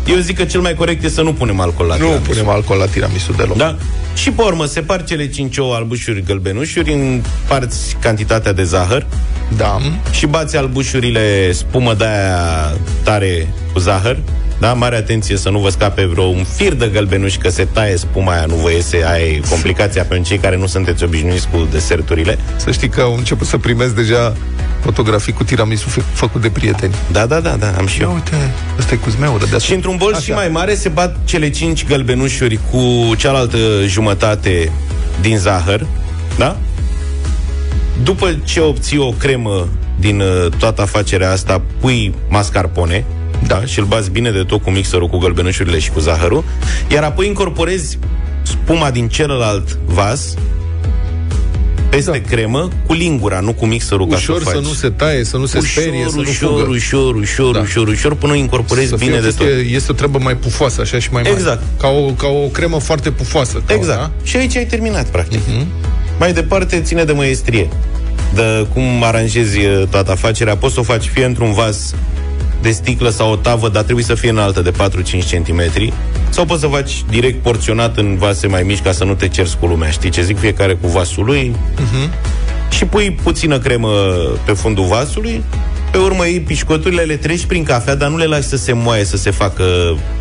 eu zic că cel mai corect e să nu punem alcool la tiramisu. Nu punem alcool la tiramisu deloc. Da? Și pe urmă, separ cele cinci ouă albușuri gălbenușuri, împarți cantitatea de zahăr. Da. Și bați albușurile spumă de-aia tare cu zahăr. Da? Mare atenție să nu vă scape vreo un fir de gălbenuși, că se taie spuma aia, nu vă iese, aia e complicația pentru cei care nu sunteți obișnuiți cu deserturile. Să știi că am început să primesc deja fotografii cu tiramisu fă- făcut de prieteni. Da, da, da, da, am și eu. Uite, ăsta e cu zmeură. Și într-un bol așa. Și mai mare se bat cele cinci gălbenușuri cu cealaltă jumătate din zahăr, da? După ce obții o cremă din toată afacerea asta, pui mascarpone. Da, și îl bați bine de tot cu mixerul, cu gălbenușurile și cu zahărul. Iar apoi incorporezi spuma din celălalt vas peste da. cremă, cu lingura, nu cu mixerul. Ușor, ca să, să nu se taie, să nu se ușor, sperie, ușor, să nu fugă. Ușor, ușor, da. ușor, ușor, până incorporezi să bine de tot. Este o treabă mai pufoasă, așa și mai mare. Exact. Ca o, ca o cremă foarte pufoasă. Exact. O, da? Și aici ai terminat, practic. Uh-huh. Mai departe ține de măiestrie, de cum aranjezi toată afacerea. Poți să o faci fie într-un vas de sticlă sau o tavă, dar trebuie să fie înaltă de patru-cinci centimetri, sau poți să faci direct porționat în vase mai mici ca să nu te cerți cu lumea, știi ce zic, fiecare cu vasul lui. Uh-huh. Și pui puțină cremă pe fundul vasului, pe urmă iei pișcoturile, le treci prin cafea, dar nu le lași să se moaie, să se facă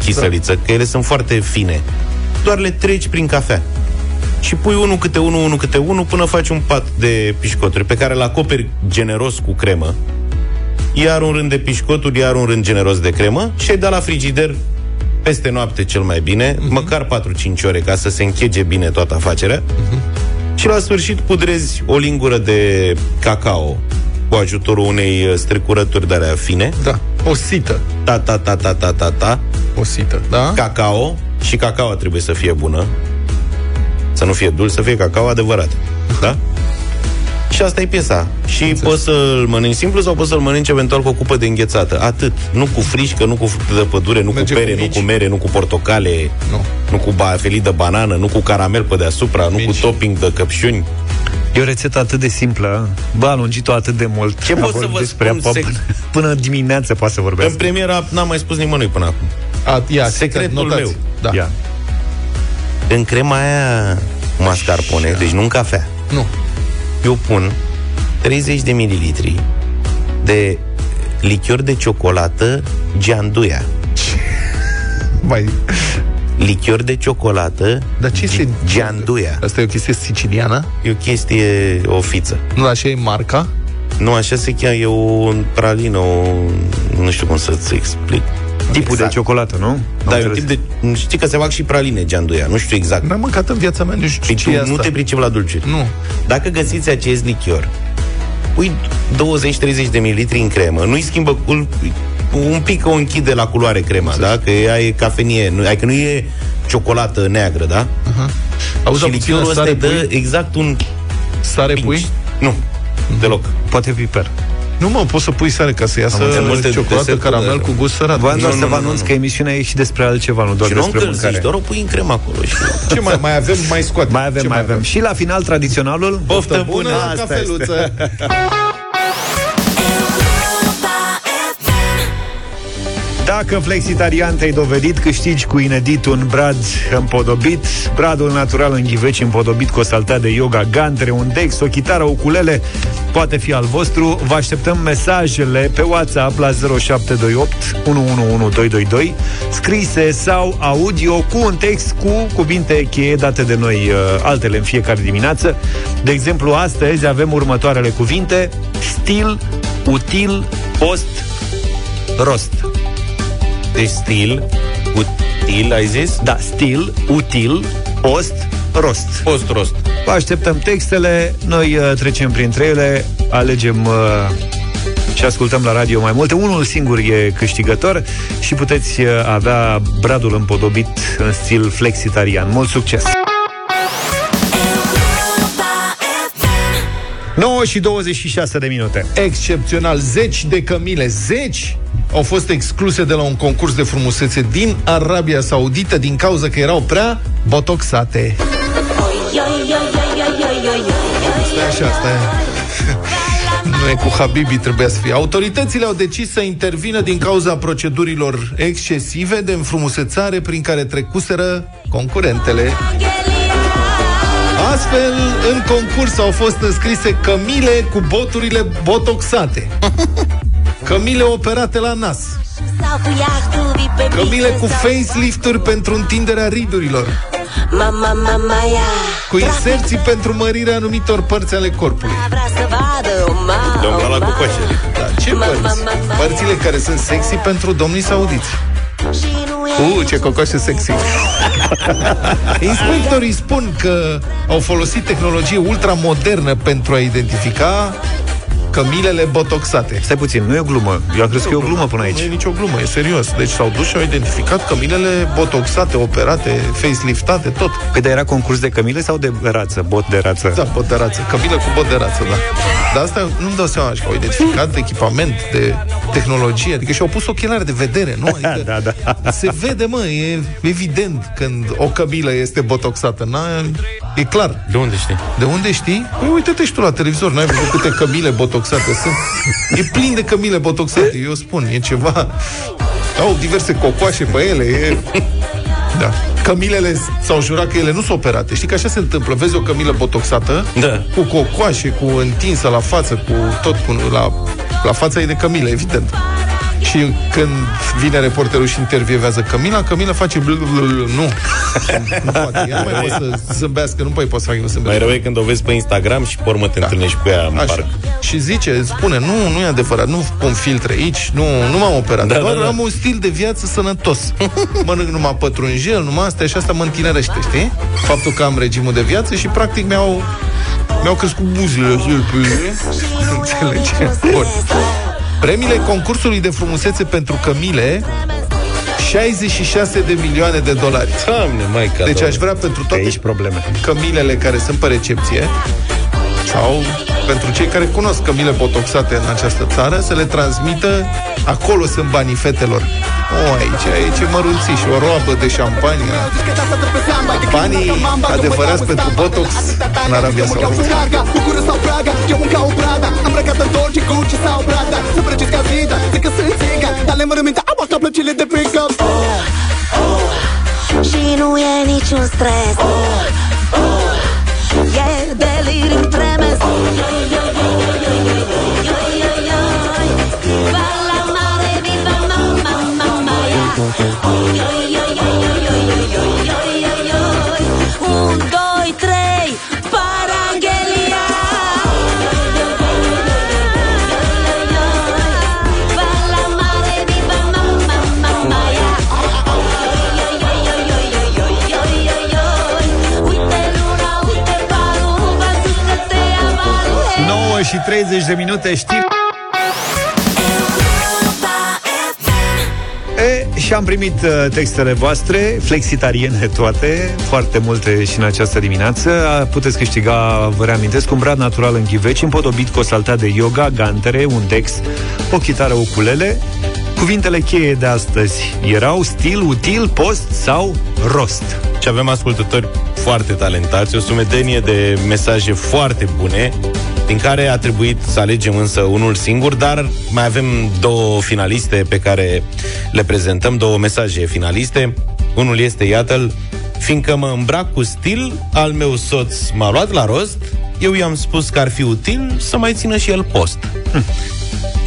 chisăliță, da. că ele sunt foarte fine. Doar le treci prin cafea. Și pui unul câte unul, unul câte unul, până faci un pat de pișcoturi pe care îl acoperi generos cu cremă. Iar un rând de pișcoturi, iar un rând generos de cremă. Și ai dat la frigider peste noapte cel mai bine, uh-huh. măcar patru-cinci ore, ca să se închege bine toată afacerea. Uh-huh. Și la sfârșit pudrezi o lingură de cacao cu ajutorul unei strecurături de alea fine. Da, o sită. Ta, ta, ta, ta, ta, ta, ta. O sită, da. Cacao. Și cacao trebuie să fie bună. Să nu fie dulce, să fie cacao adevărat. Da? Și asta e piesa. Și înțeles. Poți să-l mănânci simplu sau poți să-l mănânci eventual cu o cupă de înghețată. Atât. Nu cu frișcă, nu cu fructe de pădure, nu merge cu pere, cu nu cu mere, nu cu portocale, nu, nu cu ba- felii de banană, nu cu caramel pe deasupra, mici. Nu cu topping de căpșuni. E o rețetă atât de simplă, bă, a lungit-o atât de mult. Ce pot să vă spun? Sec... Până, până dimineață poate să vorbesc. În premiera n-am mai spus nimănui până acum. A, ia, secretul notați. Meu. Da. Ia. În crema aia mascarpone, deci nu în cafea. Nu. Eu pun treizeci de mililitri de lichior de ciocolată Gianduia. Mai lichior de ciocolată. Dar ce este Gianduia? Asta e o chestie siciliană? E o chestie, o fiță. Nu, așa e marca? Nu, așa se cheamă, e o pralină, o, nu știu cum să-ți explic. Tipul exact. De ciocolată, nu? Da, e un tip de... Știi că se fac și praline Gianduia, nu știu exact. N-am mâncat în viața mea, nu știu ce e asta. Nu te pricep la dulciuri. Nu. Dacă găsiți acest lichior, pui douăzeci treizeci de mililitri în cremă, nu-i schimbă... Un pic o închide la culoare crema, da? Că ea e cafenie, nu, adică nu e ciocolată neagră, da? Uh-huh. Auzi, și lichiorul ăsta dă exact un... Sare pinch. Pui? Nu, uh-huh. Deloc. Poate piper. Nu, mă, poți să pui sare ca să iasă ciocolată, caramel cu gust sărat. Vreau doar să vă anunț că emisiunea e și despre altceva, nu doar despre mâncare. Și doar o pui în cremă acolo. Ce mai, mai avem, mai scoate. Mai avem, mai avem. Și la final, tradiționalul... Poftă bună, cafeluță! Dacă flexitarian te-ai dovedit, câștigi cu Inedit un brad împodobit, bradul natural în ghiveci împodobit cu o saltea de yoga, gantere, un dex, o chitară, o ukulele, poate fi al vostru. Vă așteptăm mesajele pe WhatsApp la zero șapte doi opt unu unu unu doi doi doi, scrise sau audio cu un text cu cuvinte cheie date de noi altele în fiecare dimineață. De exemplu, astăzi avem următoarele cuvinte: stil, util, post, rost. Deci stil, util, ai zis? Da, stil, util, post, rost. Post, rost. Vă așteptăm textele, noi uh, trecem printre ele, alegem uh, și ascultăm la radio mai multe. Unul singur e câștigător și puteți uh, avea bradul împodobit în stil flexitarian. Mult succes! nouă și douăzeci și șase de minute. Excepțional, zeci de cămile, zeci au fost excluse de la un concurs de frumusețe din Arabia Saudită din cauza că erau prea botoxate. Stai așa, stai. Nu e cu Habibi, trebuia să fie. Autoritățile au decis să intervină din cauza procedurilor excesive de înfrumusețare prin care trecuseră concurentele. Astfel, în concurs au fost înscrise cămile cu boturile botoxate, cămile operate la nas, cămile cu facelift-uri pentru întinderea ridurilor, cu inserții pentru mărirea anumitor părți ale corpului. Domnul la cucoșeri. Da, ce părți? Părțile care sunt sexy pentru domnii saudiți. Uuu, ce cocoșe sexy. Inspectorii spun că au folosit tehnologie ultramodernă pentru a identifica cămilele botoxate. Stai puțin, nu e o glumă. Eu am crezut că e o glumă până aici. Nu e nicio glumă, e serios. Deci s-au dus și au identificat cămilele botoxate, operate, faceliftate, tot. Păi dar era concurs de cămile sau de rață? Bot de rață. Da, bot de rață. Cămilă cu bot de rață, da. Dar asta nu-mi dau seama că au identificat de echipament, de tehnologie. Adică și-au pus ochelari de vedere, nu? Adică da, da. Se vede, mă, e evident când o cămilă este botoxată. Na, e clar. De unde știi? De unde știi? Păi uite-te și tu la televizor, n-ai văzut câte cămile botoxate sunt. E plin de cămile botoxate, eu spun, e ceva. Au diverse cocoașe pe ele, e... Da. Cămilele s-au jurat că ele nu sunt operate. Știi că așa se întâmplă, vezi o cămilă botoxată, da, cu cocoașe, cu întinsă la față, cu tot cu, la, la fața e de cămilă, evident. Și când vine reporterul și intervievează Cămila, Cămila face blu, blu, blu, nu. Nu poate, ea mai poate să zâmbească, nu poate să facă să zâmbească. Mai rău e când o vezi pe Instagram și pe urmă te da. întâlnești cu ea în parc. Și zice, spune, nu, nu e adevărat, nu pun filtre aici, nu, nu m-am operat, da, doar da, da. am un stil de viață sănătos. Mănânc numai pătrunjel, numai astea și asta mă întinerește, știi? Faptul că am regimul de viață și practic mi-au, mi-au crescut buzile. Înțelege? Bun. Premiile concursului de frumusețe pentru cămile, șaizeci și șase de milioane de dolari. Doamne, maica, deci aș vrea pentru toate probleme. Cămilele care sunt pe recepție sau pentru cei care cunosc cămile botoxate în această țară, să le transmită, acolo sunt banii fetelor. O, aici, aici mărunții și o roabă de șampanie. Banii adevărați pentru botox în Arabia Saudită. Și nu e niciun stres. E delirium tremens. Yo, yo, yo, yo, yo, yo, yo. nouă și treizeci de minute, știm. E, și am primit textele voastre, flexitariene toate, foarte multe și în această dimineață. Puteți câștiga, vă reamintesc, un brad natural în ghiveci, împodobit cu o saltea de yoga, gantere, un dex, o chitară, ukulele. Cuvintele cheie de astăzi erau stil, util, post sau rost. Și avem ascultători foarte talentați, o sumedenie de mesaje foarte bune, din care a trebuit să alegem însă unul singur, dar mai avem două finaliste pe care le prezentăm, două mesaje finaliste. Unul este, iată-l, fiindcă mă îmbrac cu stil, al meu soț m-a luat la rost, eu i-am spus că ar fi util să mai țină și el post. Hm.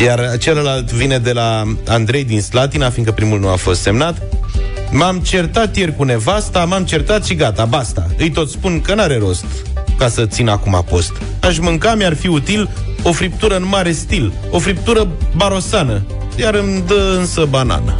Iar celălalt vine de la Andrei din Slatina, fiindcă primul nu a fost semnat. M-am certat ieri cu nevasta, m-am certat și gata, basta. Îi tot spun că n-are rost ca să țin acum post. Aș mânca, mi-ar fi util o friptură în mare stil, o friptură barosană, iar îmi dă însă banană.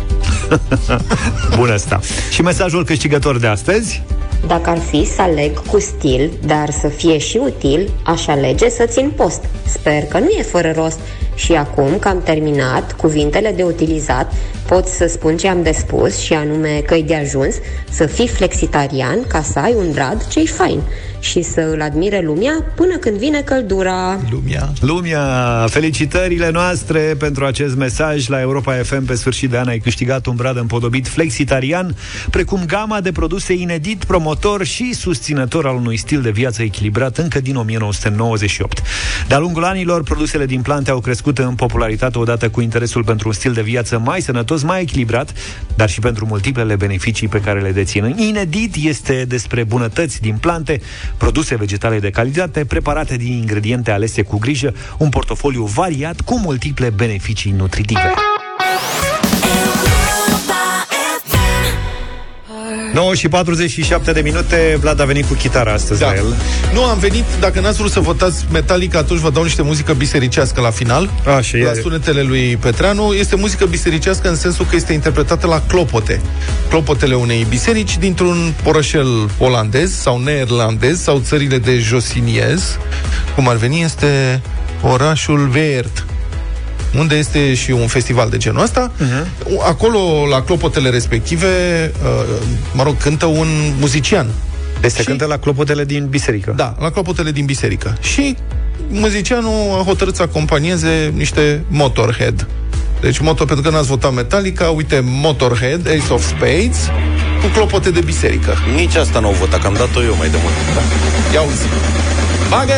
Bună asta. Și mesajul câștigător de astăzi? Dacă ar fi să aleg cu stil, dar să fie și util, aș alege să țin post. Sper că nu e fără rost. Și acum că am terminat cuvintele de utilizat, pot să spun ce am de spus, și anume că-i de ajuns să fii flexitarian ca să ai un brad ce-i fain și să îl admire lumea până când vine căldura. Lumea. Lumea, felicitările noastre pentru acest mesaj. La Europa F M pe sfârșit de an ai câștigat un brad împodobit flexitarian, precum gama de produse Inedit, promotor și susținător al unui stil de viață echilibrat încă din nouăsprezece nouăzeci și opt. De-a lungul anilor, produsele din plante au crescut în popularitate odată cu interesul pentru un stil de viață mai sănătos, mai echilibrat, dar și pentru multiplele beneficii pe care le dețin. Inedit este despre bunătăți din plante, produse vegetale de calitate, preparate din ingrediente alese cu grijă, un portofoliu variat cu multiple beneficii nutritive. nouă și patruzeci și șapte de minute, Vlad a venit cu chitara astăzi, da, la el. Nu am venit, dacă n-ați vrut să votați Metallica, atunci vă dau niște muzică bisericească la final. Așa e. La sunetele lui Petreanu. Este muzică bisericească în sensul că este interpretată la clopote. Clopotele unei biserici dintr-un orășel olandez sau neerlandez sau țările de josiniez. Cum ar veni, este orașul Weert, unde este și un festival de genul ăsta. Uh-huh. Acolo, la clopotele respective, mă rog, cântă un muzician. Deci se cântă la clopotele din biserică. Da, la clopotele din biserică. Și muzicianul a hotărât să acompanieze niște Motorhead. Deci, motor, pentru că n-ați votat Metallica, uite, Motorhead, Ace of Spades, cu clopote de biserică. Nici asta n-au votat, că am dat-o eu mai de mult. Da. Ia uzi. Bagă!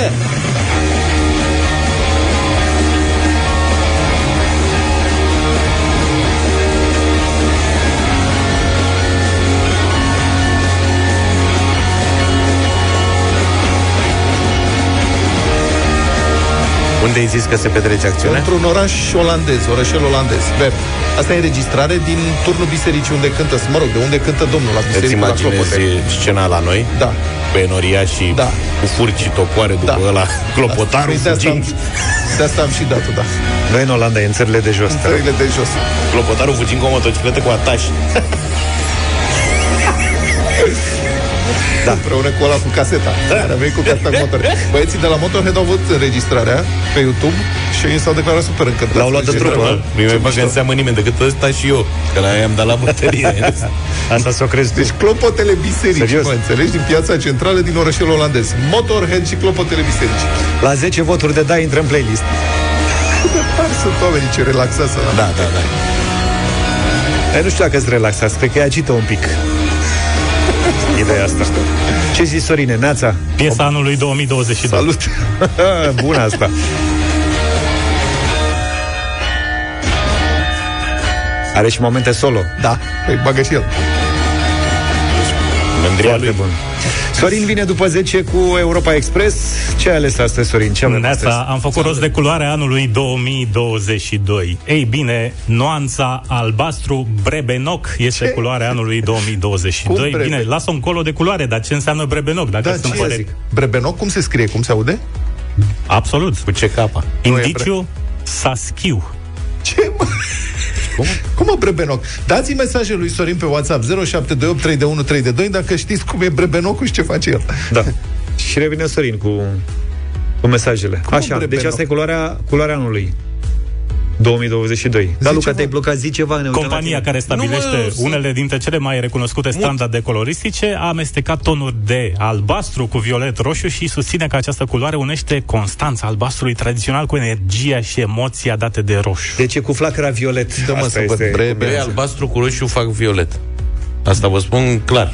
Unde ai zis că se petrece acțiunea? Într-un oraș olandez, orășel olandez. Bep. Asta e înregistrare din turnul bisericii unde cântă, mă rog, de unde cântă domnul la biserică la clopote. Îți scena la noi? Da. Pe Horia și da. Cu furci topoare după da. Ăla clopotarul. Da. De, de asta am și dat-o, da. Noi în Olanda, e în țările de jos. În țările de jos. Clopotarul fugind cu o motocicletă cu atași. Da. Împreună cu ăla cu caseta. Dar avem cu caseta cu Motorhead. Băieții de la Motorhead au văzut înregistrarea pe YouTube și ei s-au declarat super încântați. L-au luat de trupă. Nu mai bagă în seamă nimeni decât ăsta și eu, că la aia am dat la bătărie. Asta s-o crezi. Deci clopotele biserici, mă înțelegi, din piața centrală din orășelul olandez. Motorhead și clopotele biserici. La zece voturi de da, intră în playlist. Sunt oamenii ce relaxați ăla. Da, da, da. Ei, nu știu dacă îți relaxați, cred că îi agită un pic. Ideea asta. Ce zici, Sorine? Neața? Piesa anului două mii douăzeci și doi. Salut! Bună asta! Are și momente solo. Da, păi bagă și el. Mândria lui. Bun. Sorin vine după zece cu Europa Express. Ce ai ales astăzi, Sorin? Ce am, asta, am făcut rost de culoarea anului două mii douăzeci și doi. Ei bine, nuanța albastru brebenoc este ce? Culoarea anului două mii douăzeci și doi. Cum, bine, lasă un colo de culoare, dar ce înseamnă brebenoc? Dacă da, sunt păreri... Brebenoc, cum se scrie? Cum se aude? Absolut. Cu ce capa? Indiciu, saschiu. Ce, mă? Cum? Cum mă, brebenoc? Dați-i mesajul lui Sorin pe WhatsApp zero șapte doi opt trei unu trei doi dacă știți cum e brebenocul și ce face el. Da. Și revine Sorin cu cu mesajele. Cum așa, deci asta e culoarea, culoarea anului două mii douăzeci și doi. Da, Luca, te-ai blocat, zi ceva. Compania care stabilește nu, mă, unele dintre cele mai recunoscute standarde coloristice a amestecat tonuri de albastru cu violet roșu și susține că această culoare unește constanța albastrului tradițional cu energia și emoția date de roșu. Deci e cu flacăra violet. Dă-mă să văd. Brebe, albastru cu roșu fac violet. Asta vă spun clar.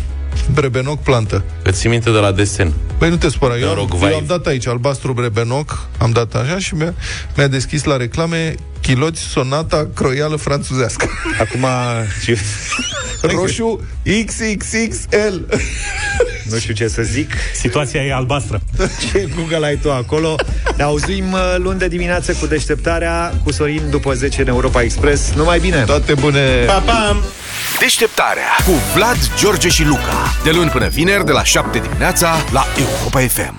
Brebenoc, plantă. Îți ții minte de la desen. Păi nu te spăra, eu, eu am dat aici albastru brebenoc, am dat așa și mi-a, mi-a deschis la reclame chiloți, sonata, croială franțuzească. Acum... roșu X X X L. Nu știu ce să zic. Situația e albastră. Ce Google ai tu acolo? Ne auzim luni de dimineață cu Deșteptarea, cu Sorin după zece în Europa Express. Numai bine! Toate bune! Pa, pa! Deșteptarea cu Vlad, George și Luca. De luni până vineri, de la șapte dimineața, la Europa F M.